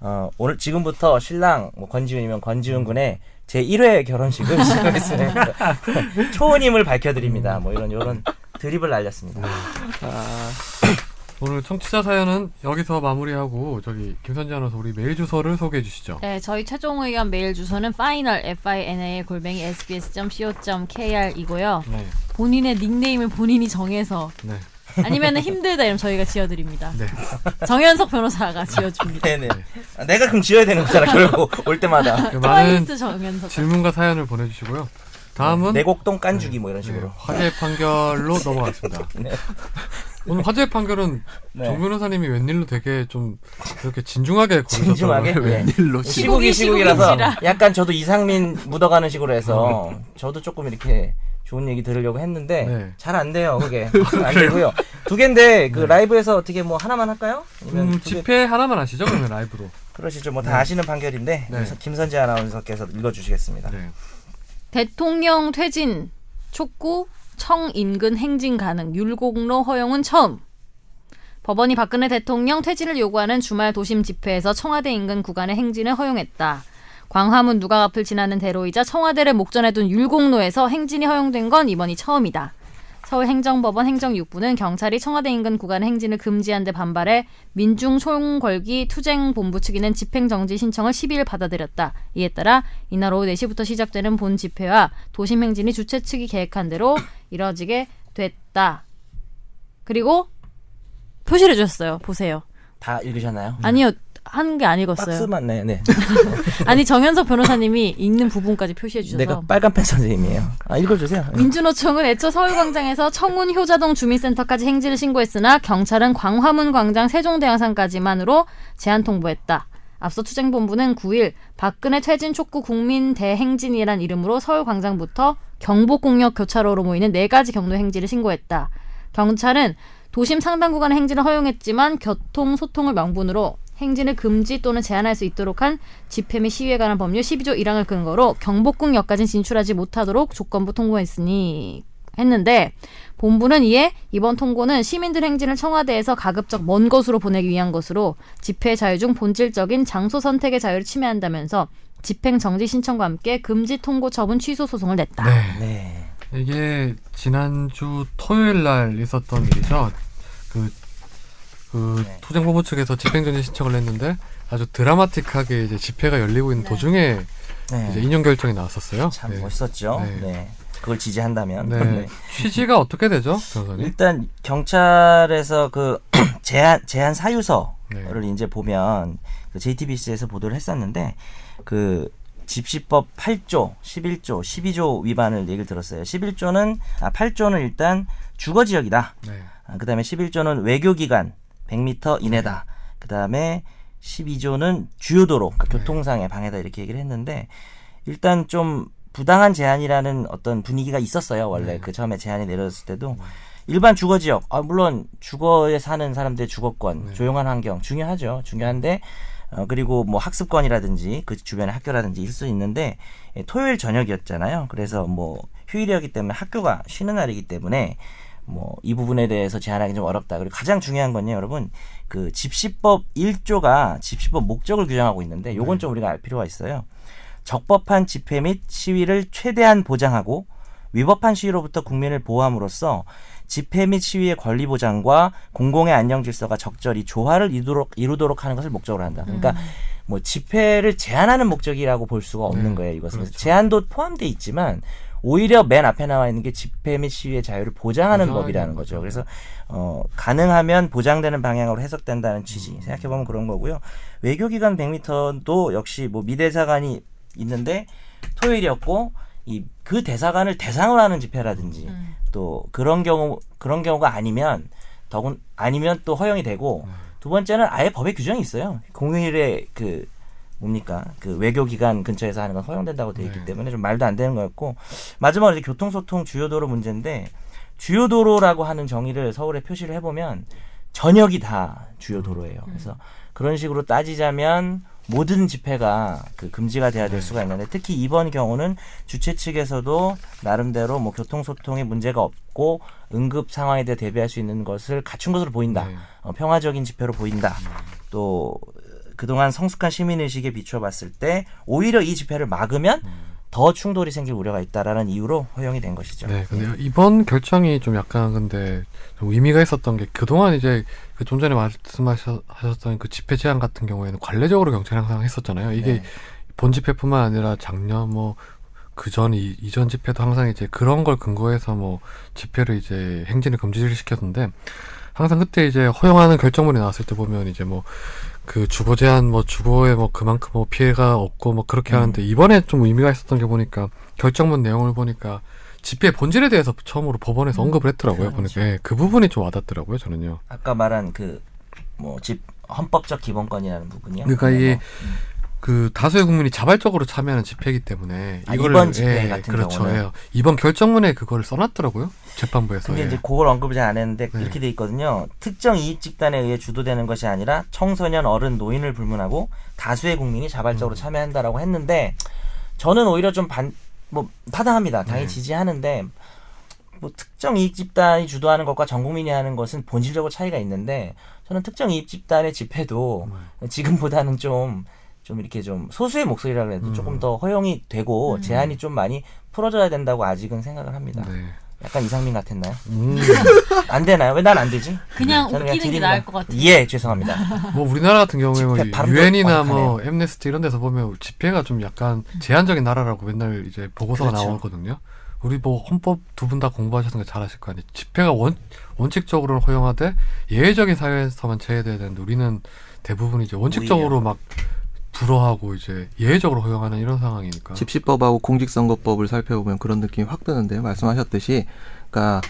어, 오늘 지금부터 신랑 뭐 권지윤이면 권지윤 군의 제 일 회 결혼식을 시작했습니다. 초혼임을 밝혀드립니다. 뭐 이런 이런 드립을 날렸습니다. 아. 오늘 청취자 사연은 여기서 마무리하고 저기 김선재 아나운서 우리 메일 주소를 소개해 주시죠. 네, 저희 최종 의견 메일 주소는 final 에프 아이 엔 에이 골뱅이 에스 비 에스 닷 씨 오 닷 케이 알이고요. 네. 본인의 닉네임을 본인이 정해서 네. 아니면은 힘들다 이러면 저희가 지어드립니다. 네. 정현석 변호사가 지어줍니다. 네네. 아, 내가 그럼 지어야 되는 거잖아. 결국 올 때마다. 많은 질문과 사연을 보내주시고요. 다음은 내곡동 깐죽이 네. 뭐 이런 식으로 네. 화재 판결로 넘어갔습니다. 네. 오늘 화재 판결은 네. 정 변호사님이 웬일로 되게 좀 이렇게 진중하게 진중하게 네. 웬일로 시국이 시국이라서 약간 저도 이상민 묻어가는 식으로 해서 저도 조금 이렇게 좋은 얘기 들으려고 했는데 네. 잘 안 돼요 그게. 안 되고요. 두 개인데 그 네. 라이브에서 어떻게 뭐 하나만 할까요? 음, 집회 하나만 하시죠 그러면 라이브로. 그러시죠. 뭐 다 네. 아시는 판결인데 네. 김선재 아나운서께서 읽어주시겠습니다. 네. 대통령 퇴진, 촉구, 청 인근 행진 가능, 율곡로 허용은 처음. 법원이 박근혜 대통령 퇴진을 요구하는 주말 도심 집회에서 청와대 인근 구간의 행진을 허용했다. 광화문 누각앞을 지나는 대로이자 청와대를 목전에 둔 율곡로에서 행진이 허용된 건 이번이 처음이다. 서울행정법원 행정육부는 경찰이 청와대 인근 구간의 행진을 금지한 데 반발해 민중총궐기투쟁본부 측이는 집행정지 신청을 십이일 받아들였다. 이에 따라 이날 오후 네시부터 시작되는 본 집회와 도심 행진이 주최 측이 계획한 대로 이뤄지게 됐다. 그리고 표시를 주셨어요. 보세요. 다 읽으셨나요? 아니요. 한 게 안 읽었어요. 박스만 네. 네. 아니 정현석 변호사님이 읽는 부분까지 표시해 주셔서 내가 빨간펜 선생님이에요. 아 읽어주세요. 민주노총은 애초 서울광장에서 청운 효자동 주민센터까지 행진을 신고했으나 경찰은 광화문 광장 세종대왕산까지만으로 제한 통보했다. 앞서 투쟁본부는 구일 박근혜 퇴진 촉구 국민대행진이란 이름으로 서울광장부터 경복공역 교차로로 모이는 네 가지 경로 행진을 신고했다. 경찰은 도심 상당 구간의 행진을 허용했지만 교통소통을 명분으로 행진을 금지 또는 제한할 수 있도록 한 집회 및 시위에 관한 법률 십이조 일항을 근거로 경복궁역까지 진출하지 못하도록 조건부 통고했으니 했는데 본부는 이에 이번 통고는 시민들 행진을 청와대에서 가급적 먼 곳으로 보내기 위한 것으로 집회 자유 중 본질적인 장소 선택의 자유를 침해한다면서 집행정지 신청과 함께 금지 통고 처분 취소 소송을 냈다. 네. 네. 이게 지난주 토요일 날 있었던 일이죠. 그 그 네. 투쟁본부 측에서 집행정지 신청을 했는데 아주 드라마틱하게 이제 집회가 열리고 있는 네. 도중에 네. 이제 인용 결정이 나왔었어요. 참 네. 멋있었죠. 네. 네. 그걸 지지한다면 네. 네. 취지가 어떻게 되죠, 변호사님? 일단 경찰에서 그 제한 제한 사유서를 네. 이제 보면 그 제이티비씨에서 보도를 했었는데 그 집시법 팔조, 십일조, 십이조 위반을 얘기를 들었어요. 십일조는 아 팔조는 일단 주거 지역이다. 네. 아, 그다음에 십일조는 외교 기간 백 미터 이내다. 그 다음에 십이조는 주요도로, 그러니까 네. 교통상의 방해다 이렇게 얘기를 했는데 일단 좀 부당한 제한이라는 어떤 분위기가 있었어요. 원래 네. 그 처음에 제한이 내려졌을 때도. 일반 주거지역, 아, 물론 주거에 사는 사람들의 주거권, 네. 조용한 환경 중요하죠. 중요한데 어, 그리고 뭐 학습권이라든지 그 주변의 학교라든지 있을 수 있는데 예, 토요일 저녁이었잖아요. 그래서 뭐 휴일이었기 때문에 학교가 쉬는 날이기 때문에 뭐 이 부분에 대해서 제한하기 좀 어렵다. 그리고 가장 중요한 건요, 여러분. 그 집시법 일조가 집시법 목적을 규정하고 있는데 요건 네. 좀 우리가 알 필요가 있어요. 적법한 집회 및 시위를 최대한 보장하고 위법한 시위로부터 국민을 보호함으로써 집회 및 시위의 권리 보장과 공공의 안녕 질서가 적절히 조화를 이루도록, 이루도록 하는 것을 목적으로 한다. 그러니까 음. 뭐 집회를 제한하는 목적이라고 볼 수가 없는 네. 거예요. 이것은 그렇죠. 제한도 포함돼 있지만 오히려 맨 앞에 나와 있는 게 집회 및 시위의 자유를 보장하는 법이라는 거죠. 그래서 어, 가능하면 보장되는 방향으로 해석된다는 취지. 음. 생각해보면 그런 거고요. 외교기관 백 미터도 역시 뭐 미대사관이 있는데 토요일이었고 이, 그 대사관을 대상으로 하는 집회라든지 음. 또 그런 경우 그런 경우가 아니면 더군 아니면 또 허용이 되고 음. 두 번째는 아예 법에 규정이 있어요. 공휴일에 그 뭡니까? 그 외교기관 근처에서 하는 건 허용된다고 되어 있기 네. 때문에 좀 말도 안 되는 거였고 마지막으로 이제 교통소통 주요도로 문제인데 주요도로라고 하는 정의를 서울에 표시를 해보면 전역이 다 주요도로예요. 그래서 그런 식으로 따지자면 모든 집회가 그 금지가 돼야 될 수가 있는데 특히 이번 경우는 주최 측에서도 나름대로 뭐 교통소통에 문제가 없고 응급 상황에 대해 대비할 수 있는 것을 갖춘 것으로 보인다. 네. 어, 평화적인 집회로 보인다. 또 그동안 성숙한 시민의식에 비춰봤을 때 오히려 이 집회를 막으면 음. 더 충돌이 생길 우려가 있다라는 이유로 허용이 된 것이죠. 네, 근데 이번 결정이 좀 약간 근데 좀 의미가 있었던 게 그동안 이제 그 좀 전에 말씀하셨던 그 집회 제한 같은 경우에는 관례적으로 경찰이 항상 했었잖아요. 이게 네. 본 집회뿐만 아니라 작년 뭐 그전 이전 집회도 항상 이제 그런 걸 근거해서 뭐 집회를 이제 행진을 금지를 시켰는데 항상 그때 이제 허용하는 결정문이 나왔을 때 보면 이제 뭐 그 주거 제한 뭐 주거에 뭐 그만큼 뭐 피해가 없고 뭐 그렇게 음. 하는데 이번에 좀 의미가 있었던 게 보니까 결정문 내용을 보니까 집회 본질에 대해서 처음으로 법원에서 음. 언급을 했더라고요. 그렇죠. 보니까 예, 그 부분이 좀 와닿더라고요. 저는요. 아까 말한 그 뭐 집 헌법적 기본권이라는 부분이요. 그러니까 이게 음. 그 다수의 국민이 자발적으로 참여하는 집회이기 때문에 아, 이걸, 이번 집회 예, 같은 그렇죠, 경우는 예. 이번 결정문에 그걸 써놨더라고요. 재판부에서. 근데 예. 이제 그걸 언급을 잘 안 했는데 네. 이렇게 돼 있거든요. 특정 이익 집단에 의해 주도되는 것이 아니라 청소년, 어른, 노인을 불문하고 다수의 국민이 자발적으로 음. 참여한다라고 했는데 저는 오히려 좀 반 뭐 타당합니다. 당연히 네. 지지하는데 뭐 특정 이익 집단이 주도하는 것과 전 국민이 하는 것은 본질적으로 차이가 있는데 저는 특정 이익 집단의 집회도 네. 지금보다는 좀 좀 이렇게 좀 소수의 목소리라고 해도 음. 조금 더 허용이 되고 음. 제한이 좀 많이 풀어져야 된다고 아직은 생각을 합니다. 네. 약간 이상민 같았나요? 음. 안 되나요? 왜 난 안 되지? 그냥 웃기는 그냥 게 나을 것 같아요. 예, 죄송합니다. 뭐 우리나라 같은 경우에 뭐 유엔이나 뭐 엠네스티 이런 데서 보면 집회가 좀 약간 제한적인 나라라고 맨날 이제 보고서가 그렇죠. 나오거든요. 우리 뭐 헌법 두 분 다 공부하셨던 게 잘하실 거 아니에요. 집회가 원, 원칙적으로는 허용하되 예외적인 사회에서만 제외돼야 되는데 우리는 대부분 이제 원칙적으로 오히려. 막 불허하고 이제 예외적으로 허용하는 이런 상황이니까 집시법하고 공직선거법을 살펴보면 그런 느낌이 확 드는데요. 말씀하셨듯이 그러니까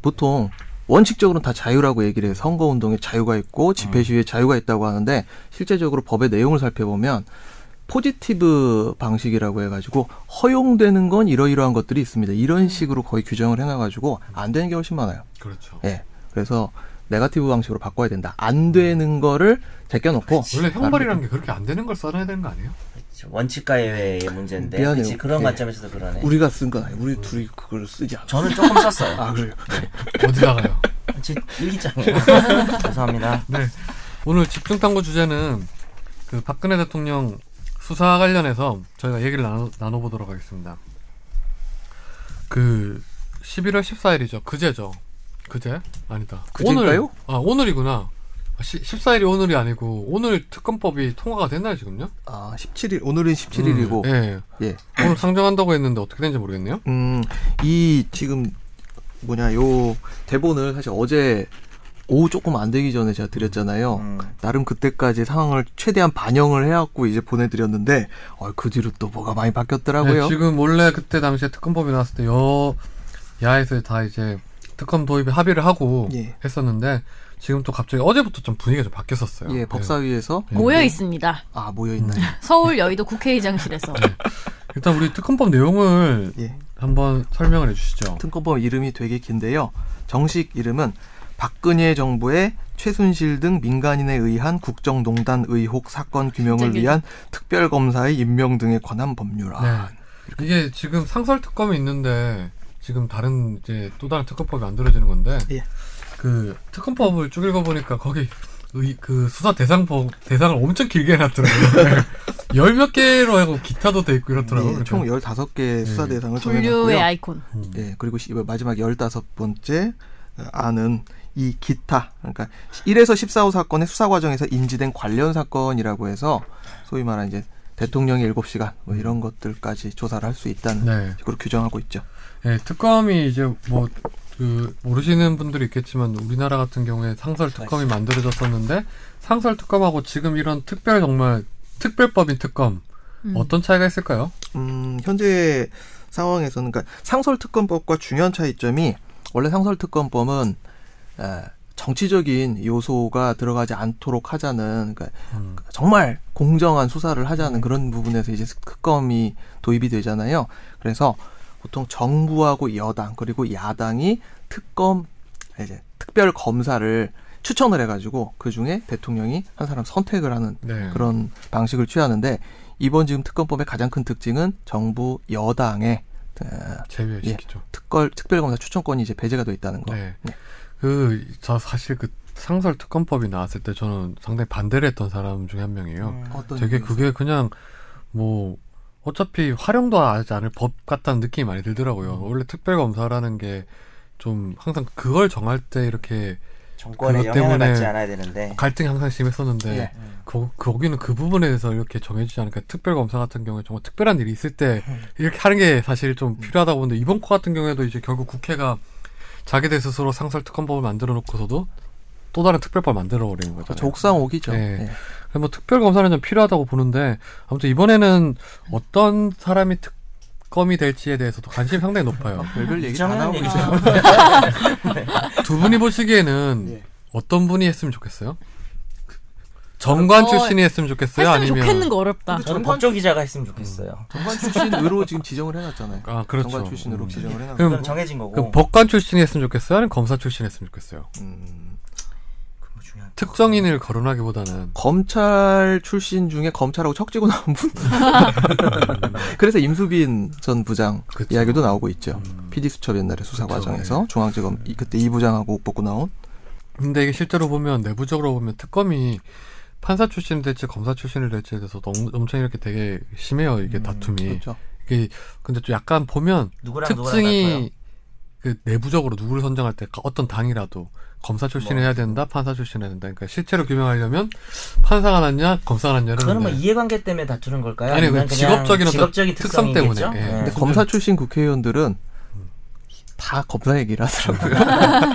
보통 원칙적으로는 다 자유라고 얘기를 해요. 선거운동에 자유가 있고 집회시위에 자유가 있다고 하는데 실제적으로 법의 내용을 살펴보면 포지티브 방식이라고 해가지고 허용되는 건 이러이러한 것들이 있습니다. 이런 식으로 거의 규정을 해놔가지고 안 되는 게 훨씬 많아요. 그렇죠. 예. 그래서 네거티브 방식으로 바꿔야 된다. 안 되는 거를 제껴놓고 그치. 원래 형벌이라는 게 그렇게 안 되는 걸 써놔야 되는 거 아니에요? 그치. 원칙과 예외의 문제인데 그치, 그런 네. 관점에서도 그러네. 우리가 쓴 거 아니에요. 우리 둘이 그걸 쓰지 않았어요. 저는 조금 썼어요. 아 그래요? 네. 어디다가요? 제 일기장이에요. 죄송합니다. 네. 오늘 집중탐구 주제는 그 박근혜 대통령 수사 관련해서 저희가 얘기를 나눠, 나눠보도록 하겠습니다. 그 십일월 십사일이죠. 그제죠. 그제? 아니다. 그제인가요? 오늘, 아, 오늘이구나. 시, 십사 일이 오늘이 아니고 오늘 특검법이 통과가 됐나요 지금요? 아 십칠 일 오늘은 십칠 일이고 음, 예. 예. 오늘 상정한다고 했는데 어떻게 되는지 모르겠네요. 음, 이 지금 뭐냐 요 대본을 사실 어제 오후 조금 안 되기 전에 제가 드렸잖아요. 음. 나름 그때까지 상황을 최대한 반영을 해갖고 이제 보내드렸는데 어, 그 뒤로 또 뭐가 많이 바뀌었더라고요. 네, 지금 원래 그때 당시에 특검법이 나왔을 때 여 야에서 다 이제 특검 도입에 합의를 하고 예. 했었는데 지금 또 갑자기 어제부터 좀 분위기가 좀 바뀌었어요. 예, 법사위에서 네. 모여 있습니다. 아 모여 있나요? 서울 여의도 국회의장실에서. 네. 일단 우리 특검법 내용을 예. 한번 설명을 해주시죠. 특검법 이름이 되게 긴데요. 정식 이름은 박근혜 정부의 최순실 등 민간인에 의한 국정농단 의혹 사건 규명을 위한 특별검사의 임명 등에 관한 법률안. 네. 이게 지금 상설 특검이 있는데. 지금 다른 이제 또 다른 특검법이 만들어지는 건데 예. 그 특검법을 쭉 읽어보니까 거기 의, 그 수사 대상법 대상을 엄청 길게 해놨더라고요. 열 몇 개로 하고 기타도 돼 있고 이렇더라고요. 예, 총 열다섯 개 예. 수사 대상을 정해놨고요. 분류의 아이콘. 음. 예, 그리고 마지막 열다섯 번째 안은 이 기타 그러니까 일에서 십사호 사건의 수사 과정에서 인지된 관련 사건이라고 해서 소위 말하는 이제 대통령의 일곱 시간 뭐 이런 것들까지 조사를 할 수 있다는 네. 식으로 규정하고 있죠. 네, 특검이 이제 뭐 그 모르시는 분들이 있겠지만 우리나라 같은 경우에 상설 특검이 만들어졌었는데 상설 특검하고 지금 이런 특별 정말 특별법인 특검 음. 어떤 차이가 있을까요? 음, 현재 상황에서는 그러니까 상설 특검법과 중요한 차이점이 원래 상설 특검법은 에, 정치적인 요소가 들어가지 않도록 하자는 그러니까 음. 정말 공정한 수사를 하자는 음. 그런 부분에서 이제 특검이 도입이 되잖아요. 그래서 보통 정부하고 여당 그리고 야당이 특검 이제 특별 검사를 추천을 해가지고 그 중에 대통령이 한 사람 선택을 하는 네. 그런 방식을 취하는데 이번 지금 특검법의 가장 큰 특징은 정부 여당의 제외시키죠. 예, 특걸 특별 검사 추천권이 이제 배제가 돼 있다는 거. 네. 네. 그 저 사실 그 상설 특검법이 나왔을 때 저는 상당히 반대를 했던 사람 중에 한 명이에요. 음. 되게 그게 그냥 뭐 어차피 활용도 하지 않을 법 같다는 느낌이 많이 들더라고요. 음. 원래 특별검사라는 게 좀 항상 그걸 정할 때 이렇게 정권에 영향을 받지 않아야 되는데 갈등이 항상 심했었는데 네. 거, 거기는 그 부분에 대해서 이렇게 정해지지 않으니까 특별검사 같은 경우에 정말 특별한 일이 있을 때 이렇게 하는 게 사실 좀 필요하다 보는데 이번 거 같은 경우에도 이제 결국 국회가 자기들 스스로 상설특검법을 만들어 놓고서도 또 다른 특별법 만들어 버리는 거죠. 족상옥이죠. 네. 네. 그래서 뭐 특별검사는 좀 필요하다고 보는데 아무튼 이번에는 어떤 사람이 특 검이 될지에 대해서도 관심이 상당히 높아요. 별별 얘기 안 하고 있어요. 두 분이 보시기에는 네. 어떤 분이 했으면 좋겠어요? 정관 출신이 했으면 좋겠어요? 했으면 아니면 좋겠는 거 어렵다. 저는 법조 기자가 했으면 좋겠어요. 정관 출신으로 지금 지정을 해놨잖아요. 아 그렇죠. 정관 출신으로 음. 지정을 해놨어요. 그럼 정해진 거고. 그럼 법관 출신이 했으면 좋겠어요? 아니면 검사 출신이 했으면 좋겠어요? 음. 특정인을 거론하기보다는 검찰 출신 중에 검찰하고 척지고 나온 분? 그래서 임수빈 전 부장 그쵸. 이야기도 나오고 있죠. 음. 피디 수첩 옛날에 수사 그쵸. 과정에서 네. 중앙지검 네. 그때 이 부장하고 뽑고 나온. 근데 이게 실제로 보면 내부적으로 보면 특검이 판사 출신이 될지 검사 출신이 될지에 대해서 너무, 엄청 이렇게 되게 심해요. 이게 음. 다툼이. 그렇죠. 이게 근데 좀 약간 보면 누구랑 특징이 누구랑 그 내부적으로 누구를 선정할 때 어떤 당이라도 검사 출신을 뭐. 해야 된다, 판사 출신을 해야 된다. 그러니까 실제로 규명하려면 판사가 낫냐, 검사가 낫냐는. 그거는 뭐 이해관계 때문에 다투는 걸까요? 아니, 그냥 직업적인, 그냥 직업적인 특성 때문에. 예. 네. 근데 검사 출신 국회의원들은 음. 다 검사 얘기를 하더라고요.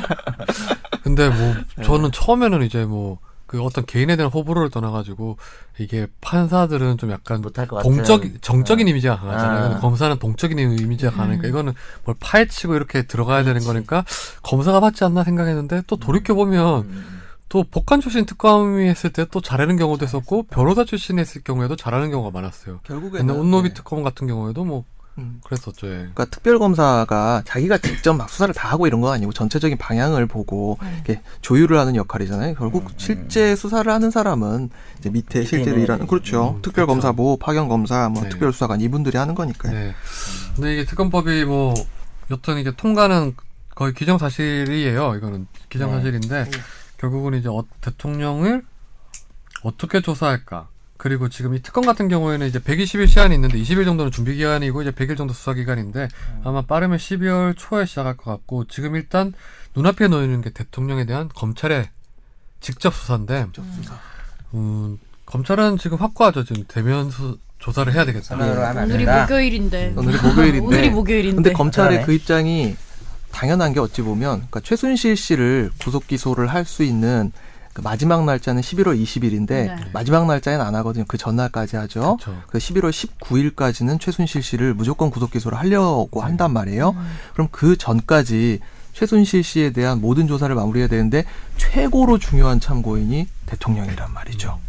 근데 뭐 네. 저는 처음에는 이제 뭐 그 어떤 개인에 대한 호불호를 떠나가지고 이게 판사들은 좀 약간 동적 정적인 네. 이미지가 강하잖아요. 아. 검사는 동적인 이미지가 강하니까 음. 이거는 뭘 파헤치고 이렇게 들어가야 그렇지. 되는 거니까 검사가 받지 않나 생각했는데 또 돌이켜 보면 음. 또 법관 출신 특검이 했을 때 또 잘하는 경우도 있었고 변호사 출신 했을 경우에도 잘하는 경우가 많았어요. 결국에는 근데 온노비 네. 특검 같은 경우에도 뭐 음. 그랬었죠. 예. 그러니까 특별검사가 자기가 직접 막 수사를 다 하고 이런 건 아니고 전체적인 방향을 보고 음. 이렇게 조율을 하는 역할이잖아요. 결국 음. 실제 수사를 하는 사람은 이제 밑에 실제로 음. 일하는 그렇죠. 음. 특별검사, 뭐 파견검사, 뭐 네. 특별수사관 이분들이 하는 거니까요. 네. 근데 이게 특검법이 뭐 여튼 이제 통과는 거의 기정사실이에요. 이거는 기정사실인데 네. 결국은 이제 어, 대통령을 어떻게 조사할까? 그리고 지금 이 특검 같은 경우에는 이제 백이십 일 시한이 있는데 이십 일 정도는 준비 기간이고 이제 백 일 정도 수사 기간인데 아마 빠르면 십이월 초에 시작할 것 같고 지금 일단 눈앞에 놓이는 게 대통령에 대한 검찰의 직접 수사인데 직접 수사. 음, 검찰은 지금 확고하죠. 지금 대면 수, 조사를 해야 되겠다. 오늘이 목요일인데. 오늘이 목요일인데. 오늘이 목요일인데. 근데 검찰의 그 입장이 당연한 게 어찌 보면 그러니까 최순실 씨를 구속 기소를 할 수 있는 마지막 날짜는 십일월 이십일인데 네. 마지막 날짜에는 안 하거든요. 그 전날까지 하죠. 그쵸. 그래서 십일월 십구일까지는 최순실 씨를 무조건 구속 기소를 하려고 한단 말이에요. 음. 그럼 그 전까지 최순실 씨에 대한 모든 조사를 마무리해야 되는데 최고로 중요한 참고인이 대통령이란 말이죠.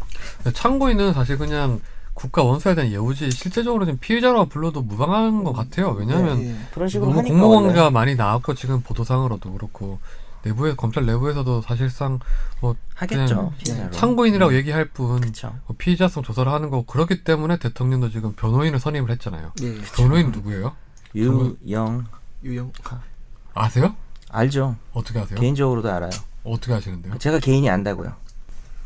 음. 참고인은 사실 그냥 국가 원수에 대한 예우지 실제적으로 지금 피의자로 불러도 무방한 것 같아요. 왜냐하면 네, 네. 너무 공무원가 원래. 많이 나왔고 지금 보도상으로도 그렇고 내부에 검찰 내부에서도 사실상 뭐 하겠죠. 참고인이라고 음. 얘기할 뿐 뭐 피의자성 조사를 하는 거고 그렇기 때문에 대통령도 지금 변호인을 선임을 했잖아요. 예, 변호인 누구예요? 유영 유영하 아세요? 알죠. 어떻게 아세요? 개인적으로도 알아요. 어떻게 아시는데요? 제가 개인이 안다고요.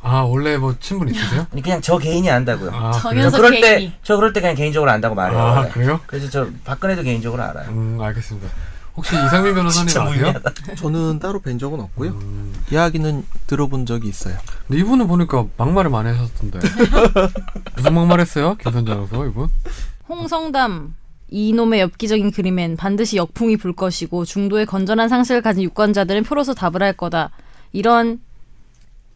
아 원래 뭐 친분 있으세요? 아니 그냥 저 개인이 안다고요. 아, 저 그럴 때 저 그럴 때 그냥 개인적으로 안다고 말해요. 아 원래. 그래요? 그래서 저 박근혜도 개인적으로 알아요. 음 알겠습니다. 혹시 이상민 변호사님 아세요? 저는 따로 뵌 적은 없고요. 음. 이야기는 들어본 적이 있어요. 근데 이분은 보니까 막말을 많이 하셨던데. 무슨 막말했어요? 김선재 변호사 이분? 홍성담. 이놈의 엽기적인 그림엔 반드시 역풍이 불 것이고 중도의 건전한 상식을 가진 유권자들은 표로서 답을 할 거다. 이런.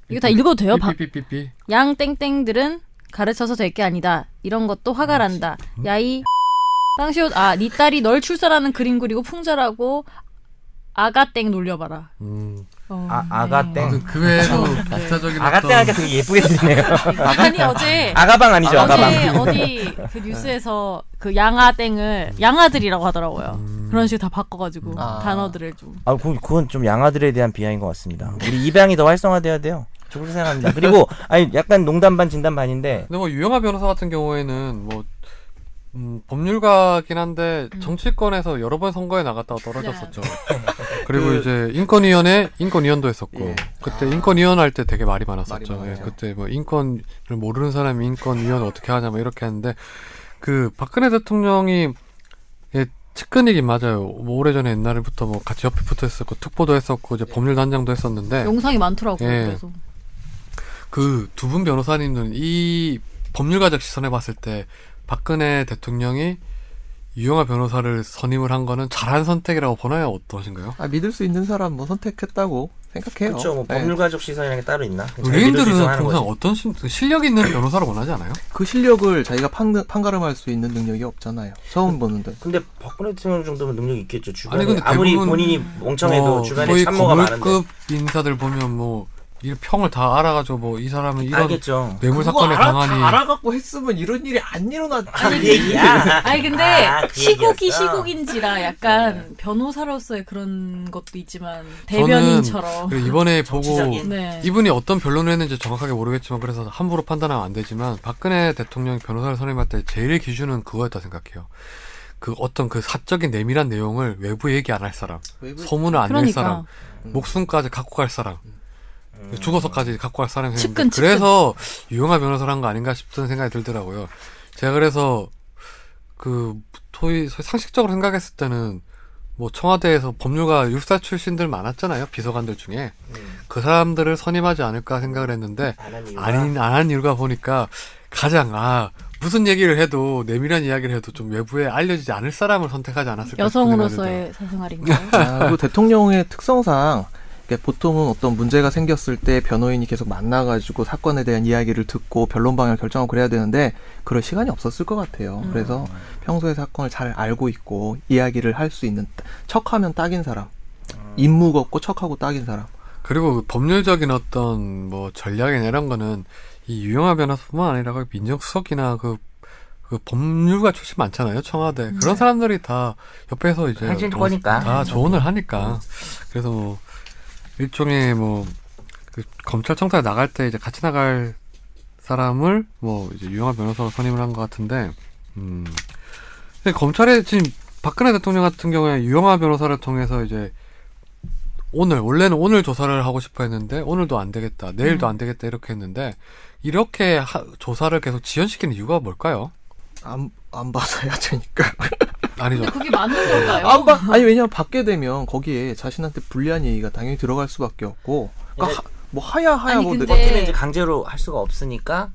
이거 다 읽어도 돼요? 삐삐삐삐. 양 땡땡들은 가르쳐서 될 게 아니다. 이런 것도 화가 난다. 야이. 땅시옷 아, 네 딸이 널 출산하는 그림 그리고 풍자라고 아가땡 놀려봐라. 음. 어, 아, 아가땡. 네. 그 외에도 기차적인 아가땡하니까 되게 예쁘게 들리네요. 아니 어제 아가방 아니죠? 어제 아가방. 어디 그 뉴스에서 그 양아땡을 양아들이라고 하더라고요. 음. 그런 식으로 다 바꿔가지고 아. 단어들을 좀. 아, 그건 좀 양아들에 대한 비하인 것 같습니다. 우리 입양이 더 활성화돼야 돼요. 저 그렇게 생각합니다. 그리고 아니 약간 농담 반 진담 반인데. 근데 뭐 유영하 변호사 같은 경우에는 뭐. 음, 법률가긴 한데 음. 정치권에서 여러 번 선거에 나갔다가 떨어졌었죠. 네. 그리고 그, 이제 인권위원회 인권위원도 했었고 예. 그때 아. 인권위원 할 때 되게 말이 많았었죠. 말이 예, 그때 뭐 인권을 모르는 사람이 인권위원 어떻게 하냐 뭐 이렇게 했는데 그 박근혜 대통령이 예, 측근이긴 맞아요. 뭐 오래전에 옛날부터 뭐 같이 옆에 붙어 있었고 특보도 했었고 이제 법률 단장도 했었는데 영상이 많더라고요. 예, 그래서 그 두 분 변호사님들은 이 법률가적 시선에 봤을 때 박근혜 대통령이 유영하 변호사를 선임을 한 거는 잘한 선택이라고 보나요? 어떠신가요? 아, 믿을 수 있는 사람 뭐 선택했다고 생각해요. 그렇죠. 뭐 네. 법률가족 시선이라는 게 따로 있나? 의인들은 항상 어떤 시, 실력 있는 변호사를 원하지 않아요? 그 실력을 자기가 판, 판가름할 수 있는 능력이 없잖아요. 처음 보는데. 근데 박근혜 대통령 정도면 능력이 있겠죠. 주변에 아니, 아무리 본인이 멍청해도 어, 주변에 참모가 많은데. 거의 거물급 인사들 보면 뭐 이 평을 다 알아가지고 뭐 이 사람은 이런 알겠죠. 뇌물 사건에 알아, 강하니 알아갖고 했으면 이런 일이 안 일어났지. 아니, 그 얘기야. 아니 근데 아, 그 시국이 얘기였어. 시국인지라 약간 네. 변호사로서의 그런 것도 있지만 대변인처럼 저는 이번에 정치적인. 보고 네. 이분이 어떤 변론을 했는지 정확하게 모르겠지만 그래서 함부로 판단하면 안 되지만 박근혜 대통령이 변호사를 선임할 때 제일 기준은 그거였다 생각해요. 그 어떤 그 사적인 내밀한 내용을 외부에 얘기 안 할 사람, 외부... 소문을 안 낼 그러니까. 사람, 음. 목숨까지 갖고 갈 사람. 음. 죽어서까지 갖고 갈 사람이 측근, 측근. 그래서 유영하 변호사를 한 거 아닌가 싶은 생각이 들더라고요. 제가 그래서 그 소위 상식적으로 생각했을 때는 뭐 청와대에서 법률가 율사 출신들 많았잖아요. 비서관들 중에 음. 그 사람들을 선임하지 않을까 생각을 했는데 아닌 안 한 이유가 보니까 가장 아 무슨 얘기를 해도 내밀한 이야기를 해도 좀 외부에 알려지지 않을 사람을 선택하지 않았을까. 여성으로서의 사생활인가요? 아, 그리고 대통령의 특성상. 보통은 어떤 문제가 생겼을 때 변호인이 계속 만나가지고 사건에 대한 이야기를 듣고 변론 방향을 결정하고 그래야 되는데 그럴 시간이 없었을 것 같아요. 음. 그래서 평소에 사건을 잘 알고 있고 이야기를 할 수 있는 척하면 딱인 사람, 인무 없고 척하고 딱인 사람. 그리고 법률적인 어떤 뭐 전략이나 이런 거는 이 유영하 변호사뿐만 아니라 민정수석이나 그 그 법률가 출신 많잖아요. 청와대 네. 그런 사람들이 다 옆에서 이제 거니까. 다 조언을 하니까 그래서 뭐. 일종의 뭐 그 검찰청사에 나갈 때 이제 같이 나갈 사람을 뭐 이제 유영하 변호사로 선임을 한 것 같은데, 음 근데 검찰에 지금 박근혜 대통령 같은 경우에 유영하 변호사를 통해서 이제 오늘 원래는 오늘 조사를 하고 싶어했는데 오늘도 안 되겠다, 내일도 음. 안 되겠다 이렇게 했는데 이렇게 하, 조사를 계속 지연시키는 이유가 뭘까요? 안 안 받아야 되니까. 아니죠. 근데 그게 맞는 건가요? 안 받, 아니 왜냐면 받게 되면 거기에 자신한테 불리한 얘기가 당연히 들어갈 수밖에 없고, 그러니까 하, 뭐 하야 하야 뭐 근데 이제 강제로 할 수가 없으니까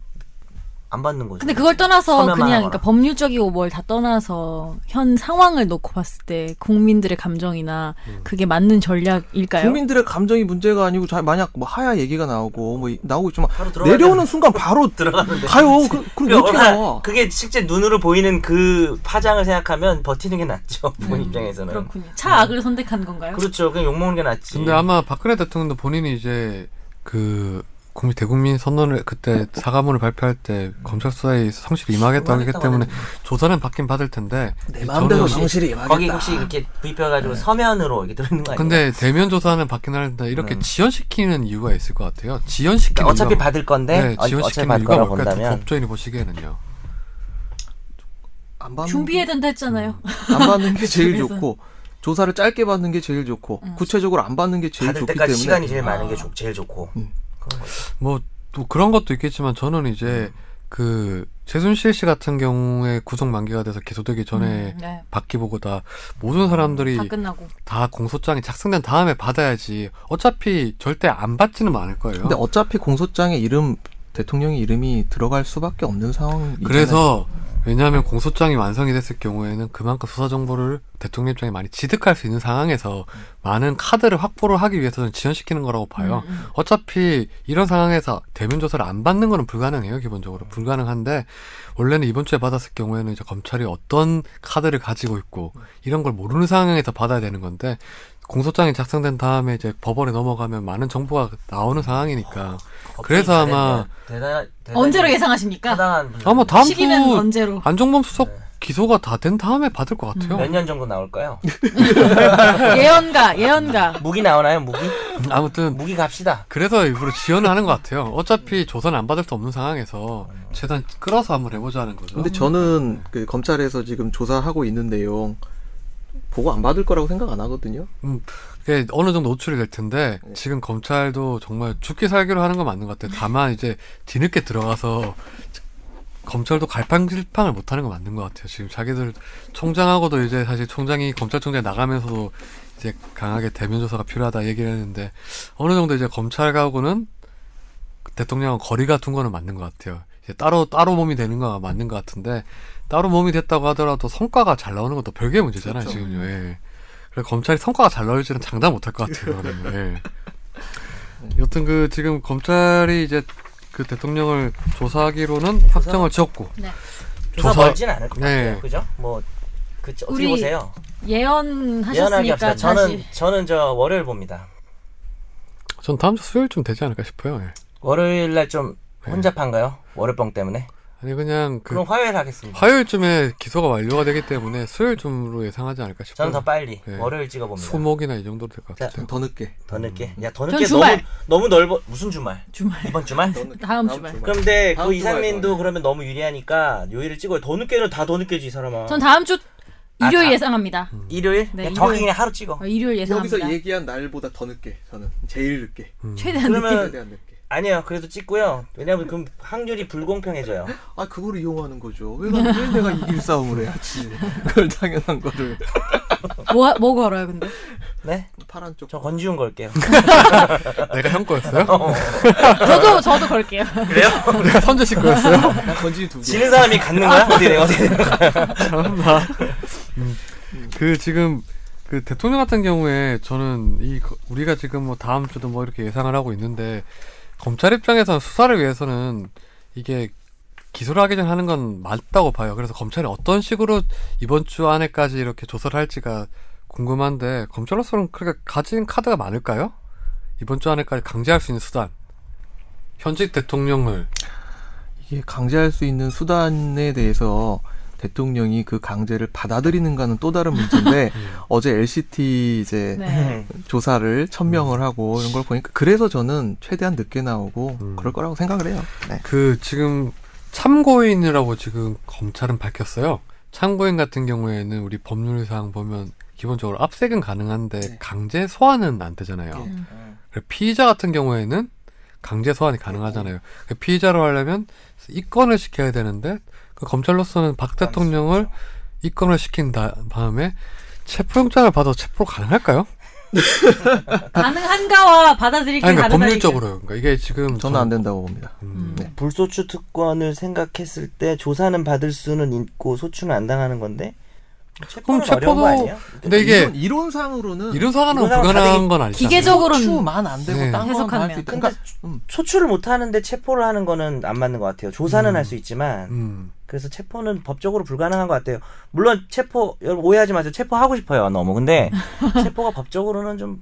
안 받는 거죠. 근데 그걸 떠나서 그냥 그러니까 법률적이고 뭘 다 떠나서 현 상황을 놓고 봤을 때 국민들의 감정이나 음. 그게 맞는 전략일까요? 국민들의 감정이 문제가 아니고 자, 만약 뭐 하야 얘기가 나오고 뭐 나오고 있지만 내려오는 순간 바로 들어가는데 가요. 그, 그럼 어떻게 나와? 그게 실제 눈으로 보이는 그 파장을 생각하면 버티는 게 낫죠. 본인 음. 입장에서는. 그렇군요. 차악을 음. 선택한 건가요? 그렇죠. 그냥 욕먹는 게 낫지. 근데 아마 박근혜 대통령도 본인이 이제 그 국민 대국민 선언을 그때 사과문을 발표할 때 검찰 수사에 성실히 임하겠다고 했기 때문에 조사는 받긴 받을 텐데 내 마음대로 성실히 임하겠다. 거기 혹시 이렇게 부입혀가지고 네. 서면으로 이렇게 들어있는 거 아니에요? 근데 대면 조사는 받긴 하는데 이렇게 음. 지연시키는 이유가 있을 것 같아요. 지연시키는 어차피 이유가, 받을 건데 네, 지연시키는 이유가 뭘까요? 법조인이 보시기에는요. 안 받는 준비해야 된다 했잖아요. 안 받는 게 제일 좋고 조사를 짧게 받는 게 제일 좋고 음. 구체적으로 안 받는 게 제일 좋기 때문에 받을 때까지 시간이 제일 많은 게 조, 제일 좋고 음. 뭐 또 그런 것도 있겠지만 저는 이제 그 최순실 씨 같은 경우에 구속 만기가 돼서 기소되기 전에 음, 네. 받기 보고다 모든 사람들이 다 끝나고 다 공소장이 작성된 다음에 받아야지 어차피 절대 안 받지는 않을 거예요. 근데 어차피 공소장에 이름 대통령의 이름이 들어갈 수밖에 없는 상황이잖아요. 그래서 왜냐하면 공소장이 완성이 됐을 경우에는 그만큼 수사 정보를 대통령 입장에 많이 지득할 수 있는 상황에서 음. 많은 카드를 확보를 하기 위해서는 지연시키는 거라고 봐요. 음. 어차피 이런 상황에서 대면 조사를 안 받는 거는 불가능해요. 기본적으로 불가능한데 원래는 이번 주에 받았을 경우에는 이제 검찰이 어떤 카드를 가지고 있고 이런 걸 모르는 상황에서 받아야 되는 건데 공소장이 작성된 다음에 이제 법원에 넘어가면 많은 정보가 나오는 상황이니까 어, 그래서 아마 대단, 대단, 언제로 예상하십니까? 아마 다음 주 언제로? 안종범 수석 네. 기소가 다 된 다음에 받을 것 같아요. 음. 몇 년 정도 나올까요? 예언가 예언가 무기 나오나요? 무기? 아무튼 무기 갑시다. 그래서 일부러 지연을 하는 것 같아요. 어차피 조사는 안 받을 수 없는 상황에서 최대한 끌어서 한번 해보자는 거죠. 근데 저는 그 검찰에서 지금 조사하고 있는 내용 보고 안 받을 거라고 생각 안 하거든요. 음, 그게 어느 정도 노출이 될 텐데 네. 지금 검찰도 정말 죽기 살기로 하는 건 맞는 것 같아요. 다만 이제 뒤늦게 들어가서 검찰도 갈팡질팡을 못하는 거 맞는 것 같아요. 지금 자기들 총장하고도 이제 사실 총장이 검찰총장이 나가면서도 이제 강하게 대면 조사가 필요하다 얘기를 했는데 어느 정도 이제 검찰하고는 대통령하고 거리가 둔 거는 맞는 것 같아요. 이제 따로 따로 몸이 되는 거가 맞는 것 같은데 따로 몸이 됐다고 하더라도 성과가 잘 나오는 것도 별개의 문제잖아요. 그렇죠. 지금요. 예. 그래서 검찰이 성과가 잘 나올지는 장담 못할 것 같아요. 예. 여튼 그 지금 검찰이 이제 그 대통령을 조사하기로는 조사, 확정을 지었고 네. 조사, 조사 멀진 않을 것 네. 같아요. 그죠? 뭐 그 어떻게 보세요? 예언하셨으니까 저는 저는 저 월요일 봅니다. 전 다음 주 수요일쯤 되지 않을까 싶어요. 예. 월요일 날 좀 혼잡한가요? 네. 월요병 때문에? 아니 그냥 그 그럼 화요일 하겠습니다. 화요일쯤에 기소가 완료가 되기 때문에 수요일쯤으로 예상하지 않을까 싶어요. 저는 더 빨리 네. 월요일 찍어봅니다. 수목이나 이 정도 될 것 같아요. 더 늦게. 더 늦게. 야 더 늦게 너무 너무 넓어. 무슨 주말? 주말. 이번 주말? 늦... 다음, 다음 주말. 그런데 그 이상민도 그러면 너무 유리하니까 요일을 찍어요. 더 늦게는 다 더 늦게지 이 사람아. 전 다음 주 일요일 아, 예상합니다. 음. 일요일? 네, 정확히 그냥 하루 찍어. 어, 일요일 예상합니다. 여기서 얘기한 날보다 더 늦게. 저는 제일 늦게. 음. 최대한 늦게. 최대한 늦게. 아니요, 그래도 찍고요. 왜냐면 그럼 확률이 불공평해져요. 아, 그걸 이용하는 거죠. 왜, 왜 내가 이길 싸움을 해야지. 그걸 당연한 거를. 뭐, 뭐 걸어요, 근데? 네? 파란 쪽. 저 권지윤 걸게요. 내가 형 거였어요? 어. 저도, 저도 걸게요. 그래요? 내가 선재 씨 거였어요? 난 권지윤 두 개. 지는 사람이 갖는 거야? 어디 내가 어디 내가. 참나. 음, 그, 지금. 그 대통령 같은 경우에 저는 이, 우리가 지금 뭐 다음 주도 뭐 이렇게 예상을 하고 있는데, 검찰 입장에서는 수사를 위해서는 이게 기소를 하기 전에 하는 건 맞다고 봐요. 그래서 검찰이 어떤 식으로 이번 주 안에까지 이렇게 조사를 할지가 궁금한데, 검찰로서는 그렇게 가진 카드가 많을까요? 이번 주 안에까지 강제할 수 있는 수단. 현직 대통령을. 이게 강제할 수 있는 수단에 대해서 대통령이 그 강제를 받아들이는가는 또 다른 문제인데 어제 엘씨티 이제 네. 조사를 천명을 하고 이런 걸 보니까 그래서 저는 최대한 늦게 나오고 음. 그럴 거라고 생각을 해요. 네. 그 지금 참고인이라고 지금 검찰은 밝혔어요. 참고인 같은 경우에는 우리 법률상 보면 기본적으로 압색은 가능한데 네. 강제 소환은 안 되잖아요. 네. 피의자 같은 경우에는 강제 소환이 가능하잖아요. 피의자로 하려면 입건을 시켜야 되는데 그 검찰로서는 박 대통령을 입건을 시킨 다음에 체포영장을 받아서 체포로 가능할까요? 가능한가와 받아들이기 그러니까 가능한가 법률적으로요. 그러니까 이게 지금 저는 안 된다고 봅니다. 음. 네. 불소추 특권을 생각했을 때 조사는 받을 수는 있고 소추는 안 당하는 건데 그럼 체포도 아니야? 근데 이게 이론상으로는 이론상으로는 불가능한 건 아니잖아요. 기계적으로 소추만 안 되고 네. 딴 건 할 수 있다. 그러니까 음. 소추를 못 하는데 체포를 하는 거는 안 맞는 것 같아요. 조사는 음. 할 수 있지만 음. 그래서 체포는 법적으로 불가능한 것 같아요. 물론 체포 여러분 오해하지 마세요. 체포하고 싶어요 너무. 근데 체포가 법적으로는 좀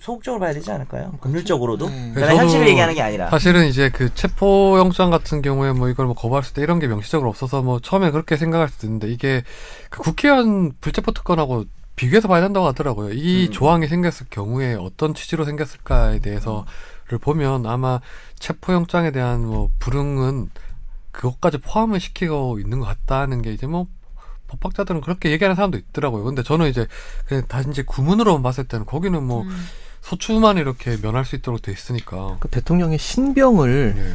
소극적으로 봐야 되지 않을까요? 법률적으로도 네. 그러니까 현실을 얘기하는 게 아니라 사실은 이제 그 체포영장 같은 경우에 뭐 이걸 뭐 거부할 수도 이런 게 명시적으로 없어서 뭐 처음에 그렇게 생각할 수도 있는데 이게 그 국회의원 불체포특권하고 비교해서 봐야 된다고 하더라고요. 이 음. 조항이 생겼을 경우에 어떤 취지로 생겼을까에 대해서를 음. 보면 아마 체포영장에 대한 뭐 불응은 그것까지 포함을 시키고 있는 것 같다는 게 이제 뭐 법학자들은 그렇게 얘기하는 사람도 있더라고요. 근데 저는 이제 그냥 단지 구문으로만 봤을 때는 거기는 뭐 음. 소추만 이렇게 면할 수 있도록 돼 있으니까 그 대통령의 신병을 네.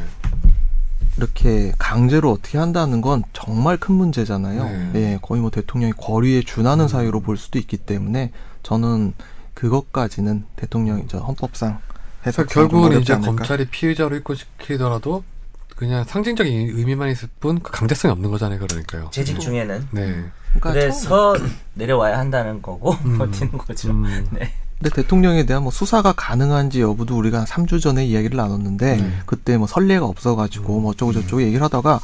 이렇게 강제로 어떻게 한다는 건 정말 큰 문제잖아요. 네. 예, 거의 뭐 대통령이 거리에 준하는 사유로 볼 수도 있기 때문에 저는 그것까지는 대통령이 저 헌법상 해서 결국은 이제 검찰이 피의자로 입건시키더라도 그냥 상징적인 의미만 있을 뿐 그 강제성이 없는 거잖아요. 그러니까요. 재직 중에는 네. 그러니까 그래서 처음. 내려와야 한다는 거고 음. 버티는 거죠. 음. 네. 근데 대통령에 대한 뭐 수사가 가능한지 여부도 우리가 한 삼 주 전에 이야기를 나눴는데 음. 그때 뭐 선례가 없어가지고 음. 뭐 어쩌고 저쩌고 얘기를 하다가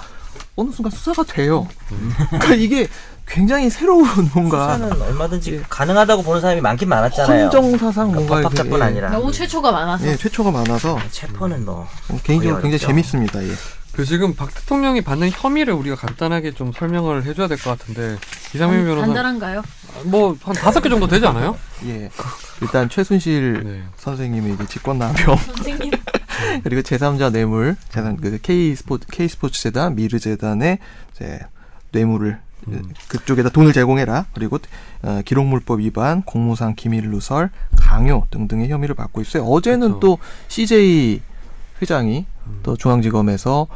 어느 순간 수사가 돼요. 음. 그러니까 이게 굉장히 새로운 뭔가 수사는 얼마든지 예. 가능하다고 보는 사람이 많긴 많았잖아요. 헌정사상 뭔가 법학자뿐 아니라 너무 최초가 많아서 예, 최초가 많아서 체포는 뭐 개인적으로 굉장히 재밌습니다. 예. 그 지금 박 대통령이 받는 혐의를 우리가 간단하게 좀 설명을 해줘야 될 것 같은데 이상민 변호사 간단한가요? 뭐 한 다섯 개 정도 되지 않아요? 예. 일단 최순실 네. 선생님의 이제 직권남용 선생님 그리고 제삼자 뇌물 재산 그 K 스포츠 K 스포츠 재단 미르 재단의 이제 뇌물을 음. 그쪽에다 돈을 제공해라. 그리고 어, 기록물법 위반, 공무상 기밀 누설, 강요 등등의 혐의를 받고 있어요. 어제는 그렇죠. 또 씨제이 회장이 음. 또 중앙지검에서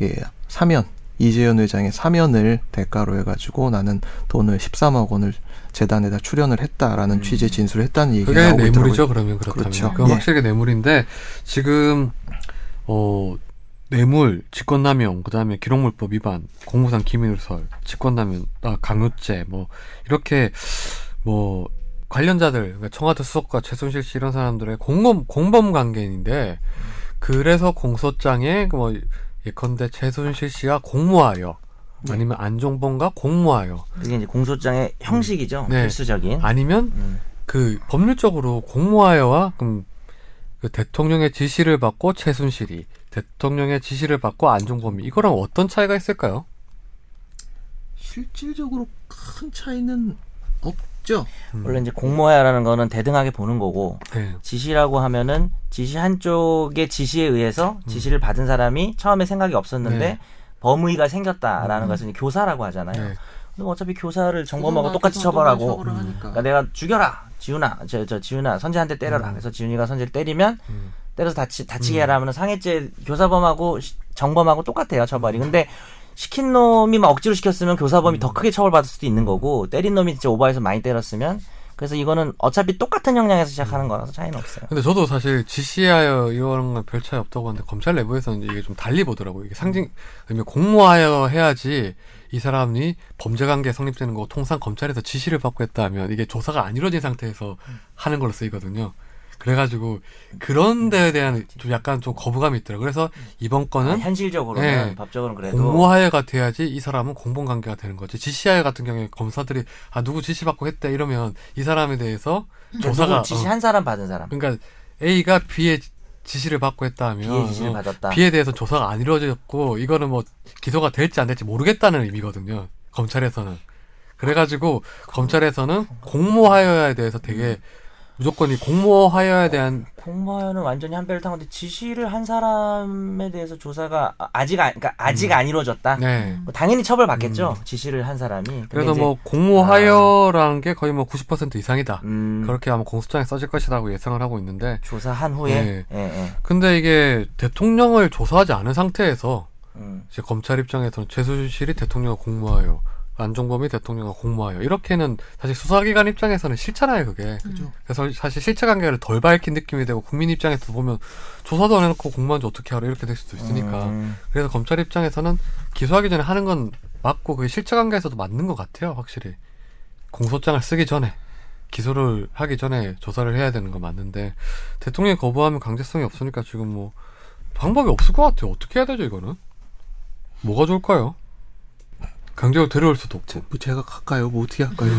이렇게 사면 이재현 회장의 사면을 대가로 해가지고 나는 돈을 십삼억 원을 재단에다 출연을 했다라는 음. 취재 진술을 했다는 얘기가 나오고 있더라고요. 그게 뇌물이죠, 그러면 그렇다면. 그렇죠. 그건 예. 확실히 뇌물인데 지금 어, 뇌물, 직권남용, 그 다음에 기록물법 위반, 공무상 기밀누설, 직권남용, 아, 강요죄 뭐 이렇게 뭐 관련자들, 그러니까 청와대 수석과 최순실 씨 이런 사람들의 공범, 공범 관계인데 그래서 공소장에 뭐 예컨대 최순실 씨가 공모하여 네. 아니면 안종범과 공모하여 이게 이제 공소장의 형식이죠. 음. 네. 필수적인 아니면 음. 그 법률적으로 공모하여와 그럼 그 대통령의 지시를 받고 최순실이 대통령의 지시를 받고 안종범이 이거랑 어떤 차이가 있을까요? 실질적으로 큰 차이는 없죠. 음. 원래 이제 공모하여라는 거는 대등하게 보는 거고 네. 지시라고 하면은 지시 한쪽의 지시에 의해서 지시를 음. 받은 사람이 처음에 생각이 없었는데 네. 범의가 생겼다라는 음. 것은 교사라고 하잖아요. 네. 근데 어차피 교사를 정범하고 똑같이 처벌하고 음. 그러니까 내가 죽여라 지훈아 저, 저 지훈아 선재 한 대 때려라 음. 그래서 지훈이가 선재를 때리면 음. 때려서 다치, 다치게 하라 하면 상해죄 교사범하고 시, 정범하고 똑같아요 처벌이. 근데 시킨 놈이 막 억지로 시켰으면 교사범이 음. 더 크게 처벌받을 수도 있는 거고 때린 놈이 진짜 오버해서 많이 때렸으면 그래서 이거는 어차피 똑같은 형량에서 시작하는 거라서 차이는 없어요. 근데 저도 사실 지시하여 이런 건 별 차이 없다고 하는데 검찰 내부에서는 이게 좀 달리 보더라고요. 이게 상징, 그러면 공모하여 해야지 이 사람이 범죄 관계 성립되는 거고 통상 검찰에서 지시를 받고 했다 하면 이게 조사가 안 이루어진 상태에서 음. 하는 걸로 쓰이거든요. 그래가지고 그런 데에 대한 좀 약간 좀 거부감이 있더라고요. 그래서 이번 건은 아, 현실적으로는 네, 법적으로는 그래도 공모하여가 돼야지 이 사람은 공범관계가 되는 거지. 지시하여 같은 경우에 검사들이 아 누구 지시받고 했다 이러면 이 사람에 대해서 조사가 지시한 어, 사람 받은 사람 그러니까 A가 B의 지시를 받고 했다 하면 B의 지시를 받았다. B에 대해서 조사가 안 이루어졌고 이거는 뭐 기소가 될지 안 될지 모르겠다는 의미거든요. 검찰에서는. 그래가지고 검찰에서는 공모하여에 대해서 되게 무조건 이 공모하여에 대한 공모하여는 완전히 한 배를 탄 건데 지시를 한 사람에 대해서 조사가 아직 안, 그러니까 아직 음. 안 이루어졌다. 네. 당연히 처벌받겠죠. 음. 지시를 한 사람이. 그래서 뭐 공모하여라는 아. 게 거의 뭐 구십 퍼센트 이상이다. 음. 그렇게 아마 공소장에 써질 것이라고 예상을 하고 있는데 조사한 후에. 네. 예, 예. 근데 이게 대통령을 조사하지 않은 상태에서 음. 이제 검찰 입장에서는 최순실이 대통령을 공모하여. 안종범이 대통령과 공모하여 이렇게는 사실 수사기관 입장에서는 싫잖아요 그게. 그죠. 그래서 사실 실체 관계를 덜 밝힌 느낌이 되고 국민 입장에서 보면 조사도 안 해놓고 공모한지 어떻게 하러 이렇게 될 수도 있으니까 음. 그래서 검찰 입장에서는 기소하기 전에 하는 건 맞고 그게 실체 관계에서도 맞는 것 같아요 확실히. 공소장을 쓰기 전에 기소를 하기 전에 조사를 해야 되는 거 맞는데 대통령이 거부하면 강제성이 없으니까 지금 뭐 방법이 없을 것 같아요. 어떻게 해야 되죠 이거는? 뭐가 좋을까요? 강제로 데려올 수도 없죠. 뭐 제가 갈까요? 뭐 어떻게 할까요?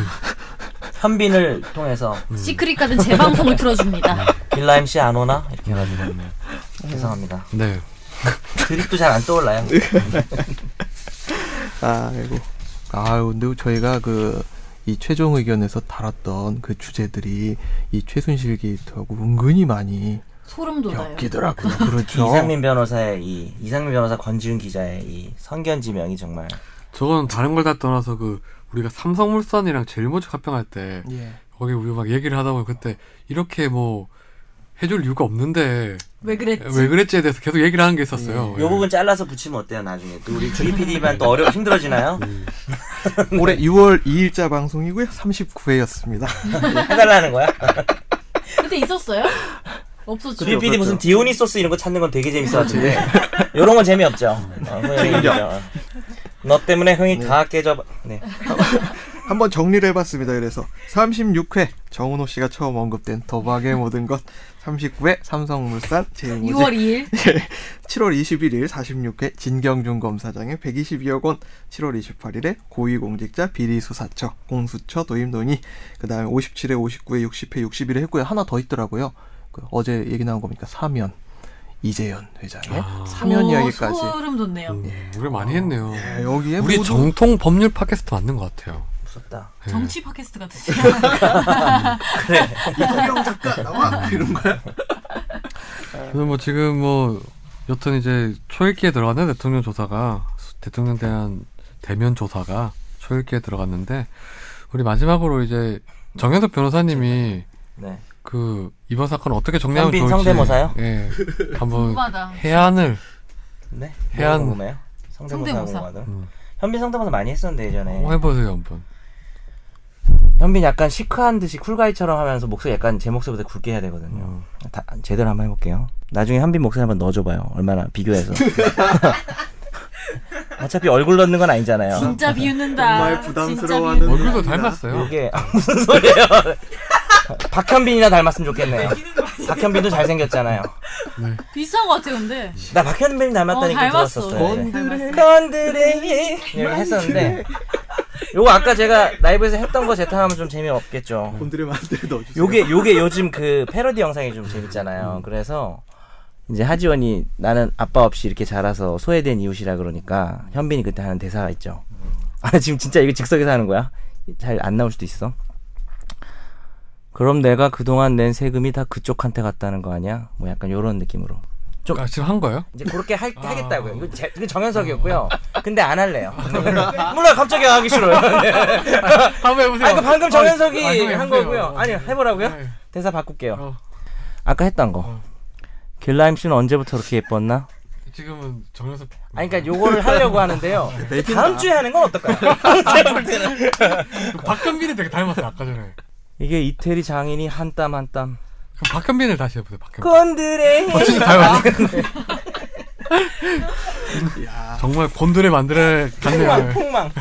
현빈을 통해서 음. 시크릿 가든 재방송을 틀어줍니다. 빌라 엠씨 안 오나? 이렇게 해가지고 음. 죄송합니다. 네. 드립도 잘 안 떠올라요. 아이고. 아유, 근데 저희가 그 이 최종 의견에서 다뤘던 그 주제들이 이 최순실 게이트하고 은근히 많이 소름 돋아요. 엮이더라고요. 그렇죠. 이상민 변호사의 이 이상민 변호사 권지윤 기자의 이 선견 지명이 정말. 저건 다른 걸 다 떠나서 그 우리가 삼성물산이랑 제일 모직 합병할 때 예. 거기 우리 막 얘기를 하다 보면 그때 이렇게 뭐 해줄 이유가 없는데 왜 그랬지? 왜 그랬지에 대해서 계속 얘기를 하는 게 있었어요. 예. 예. 이 부분 잘라서 붙이면 어때요 나중에? 또 우리 주희 피디만 또 어려 힘들어지나요? 예. 올해 유월 이일자 방송이고요. 삼십구 회였습니다. 해달라는 거야? 그때 있었어요? 없었죠. 주희 피디 무슨 디오니소스 이런 거 찾는 건 되게 재밌었는데 이런 건 재미없죠. 재미없죠. 너 때문에 흥이 네. 다 깨져. 네. 한번 정리를 해봤습니다. 그래서 삼십육 회 정은호 씨가 처음 언급된 도박의 모든 것, 삼십구 회 삼성물산 제일 모직, 유월 이일, 칠월 이십일일 사십육 회 진경준 검사장의 백이십이억 원, 칠월 이십팔일에 고위공직자 비리수사처 공수처 도입 논의, 그 다음에 오십칠 회, 오십구 회, 육십 회, 육십일 회 했고요. 하나 더 있더라고요. 그 어제 얘기 나온 겁니까? 사면. 이재현 회장의 아. 사면 오, 이야기까지. 소름 돋네요. 음, 예. 우리 많이 했네요. 예, 여기에 우리 모두... 정통 법률 팟캐스트 맞는 것 같아요. 무섭다. 예. 정치 팟캐스트 같으세요. 그래. 이동영 작가 나와 이런 거야. 그래서 뭐 지금 뭐 여튼 이제 초읽기에 들어가는 대통령 조사가 대통령 대한 대면 조사가 초읽기에 들어갔는데 우리 마지막으로 이제 정현석 변호사님이 네. 그 이번 사건 어떻게 정리하면 현빈 좋을지. 현빈 성대모사요? 예, 한번 해안을. 네. 해안. 상대모사. 음. 현빈 상대모사 많이 했었는데 예전에. 어, 해보세요 한번. 현빈 약간 시크한 듯이 쿨가이처럼 하면서 목소리 약간 제 목소리보다 굵게 해야 되거든요. 음. 다, 제대로 한번 해볼게요. 나중에 현빈 목소리 한번 넣어줘봐요. 얼마나 비교해서. 어차피 얼굴 넣는 건 아니잖아요. 진짜 비웃는다. 정말 부담스러워하는. 얼굴도 닮았어요. 이게 무슨 소리예요? 박현빈이나 닮았으면 좋겠네요. 박현빈도 잘생겼잖아요. 네. 비슷한 것 같아요, 근데. 나 박현빈 닮았다니까 어, 들었었어요. 건드레. 건드레. 이렇게 했었는데. 요거 아까 제가 라이브에서 했던 거 재탕하면 좀 재미없겠죠. 건드레만 안 넣어주세요. 요게, 요게 요즘 그 패러디 영상이 좀 재밌잖아요. 음. 그래서. 이제 하지원이 나는 아빠 없이 이렇게 자라서 소외된 이웃이라 그러니까 현빈이 그때 하는 대사가 있죠. 아 지금 진짜 이거 즉석에서 하는 거야? 잘 안 나올 수도 있어. 그럼 내가 그동안 낸 세금이 다 그쪽한테 갔다는 거 아니야? 뭐 약간 요런 느낌으로. 좀, 아, 지금 한 거예요? 이제 그렇게 할, 아... 하겠다고요. 이거, 제, 이거 정현석이었고요. 근데 안 할래요. 몰라 갑자기 하기 싫어요. 한번 해보세요. 아까 방금 정현석이 아니, 아니, 한 거고요. 어, 아니 해보라고요? 네. 대사 바꿀게요. 어. 아까 했던 거. 어. 길라임 씨는 언제부터 그렇게 예뻤나? 지금은 정연석. 아니, 그러니까 요거를 하려고 하는데요. 다음 주에 하는 건 어떨까요? 제가 볼 때는. 박현빈이 되게 닮았어요, 아까 전에. 이게 이태리 장인이 한 땀 한 땀. 그럼 박현빈을 다시 해보세요, 박현빈. 꼰드레. 어, 진짜 닮았네. 정말 곤드레 만드레 같네요. 폭망.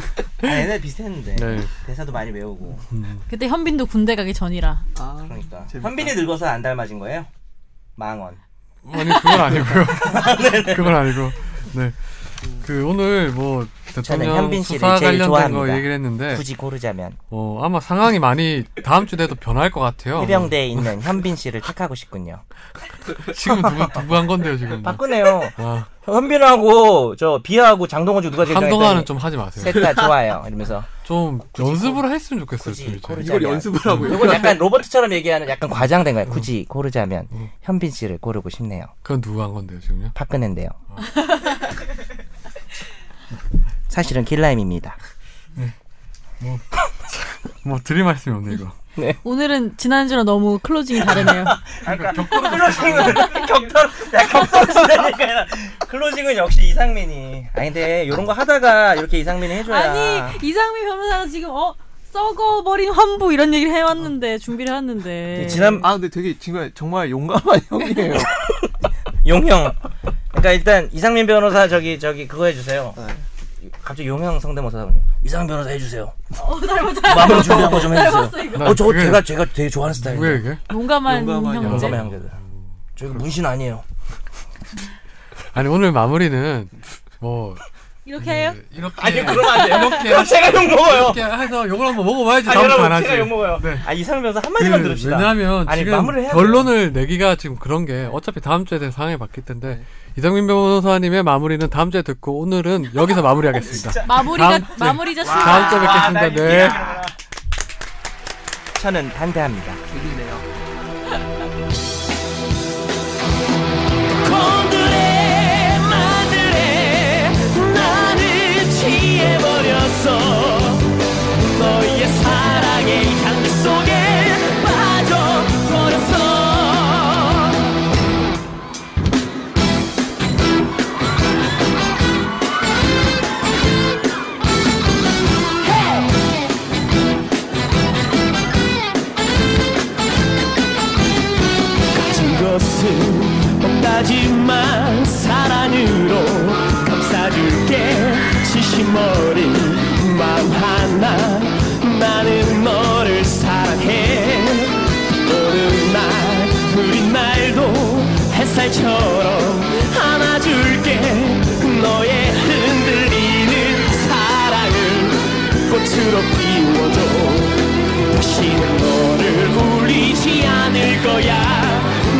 아, 옛날에 비슷했는데. 네. 대사도 많이 외우고. 음. 그때 현빈도 군대 가기 전이라. 아, 그러니까. 재밌다. 현빈이 늙어서 안 닮아진 거예요? 망언. 아니 그건 아니고요. 그건 아니고. 네. 그 오늘 뭐 대통령 수사 관련된 거 얘기를 했는데 굳이 고르자면 어 아마 상황이 많이 다음 주에도 변할 것 같아요. 해병대에 있는 현빈 씨를 택하고 싶군요. 지금 누구 누구 한 건데요 지금? 바꾸네요. 아. 현빈하고 저 비하하고 장동원 중 누가 제일 잘했다. 한동안은 좀 하지 마세요. 셋 다 좋아요. 이러면서 좀 연습을 고, 했으면 좋겠어요. 이걸 연습을 하고요. 이건 약간 로버트처럼 얘기하는 약간 과장된 거예요. 굳이 고르자면 어. 현빈 씨를 고르고 싶네요. 그건 누구 한 건데요 지금요? 박근혜인데요. 어. 사실은 길라임입니다. 네. 뭐, 뭐 드릴 말씀이 없네 이거. 네. 오늘은 지난주랑 너무 클로징이 다르네요. 그러니까 격돌 클로징은 격돌 격돌이니까 클로징은 역시 이상민이. 아니 근데 이런 거 하다가 이렇게 이상민이 해줘야. 아니 이상민 변호사가 지금 어 썩어버린 환부 이런 얘기를 해왔는데 준비를 했는데. 지난 아 근데 되게 지금 정말 용감한 형이에요. 용형. 그러니까 일단 이상민 변호사 저기 저기 그거 해주세요. 네. 갑자기 용형 성대모사군요. 이상 변호사 해주세요. 어, 마음으로 준비한 거 좀 해주세요. 어, 저거 제가 제가 되게 좋아하는 스타일이에요. 용감한 형제. 용감한 형제들. 저기 문신 아니에요. 아니 오늘 마무리는 뭐 이렇게 해요? 이렇게 아니 그러면 안 돼요. 이렇게 그럼 제가 욕 먹어요. 이렇게 해서 욕을 한번 먹어봐야지. 아니 여러분 제가 욕 먹어요. 네. 아 이상 변호사 한 마디만 그, 들읍시다. 왜냐하면 아니, 지금 결론을 내기가 지금 그런 게 어차피 다음 주에 대한 상황이 바뀔 텐데. 네. 이상민 변호사님의 마무리는 다음 주에 듣고 오늘은 여기서 마무리하겠습니다. 마무리가 마무리자. 다음 주에 뵙겠습니다. 네. 저는 반대합니다. 건드레 마들레 나를 취해버렸어 너의 사랑의 향기 속에 빠져버렸어. 없다지만 사랑으로 감싸줄게 지신 머리 마음 하나 나는 너를 사랑해. 오는 날 흐린 날도 햇살처럼 안아줄게 너의 흔들리는 사랑을 꽃으로 피워줘. 다시는 너를 울리지 않을 거야.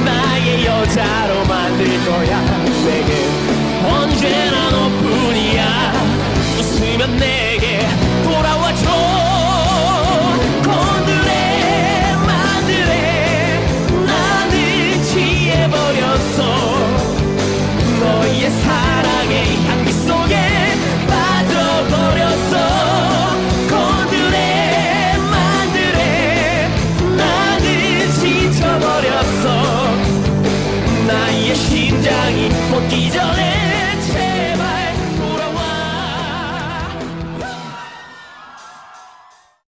나의 여자로 만들 거야. 내게 언제나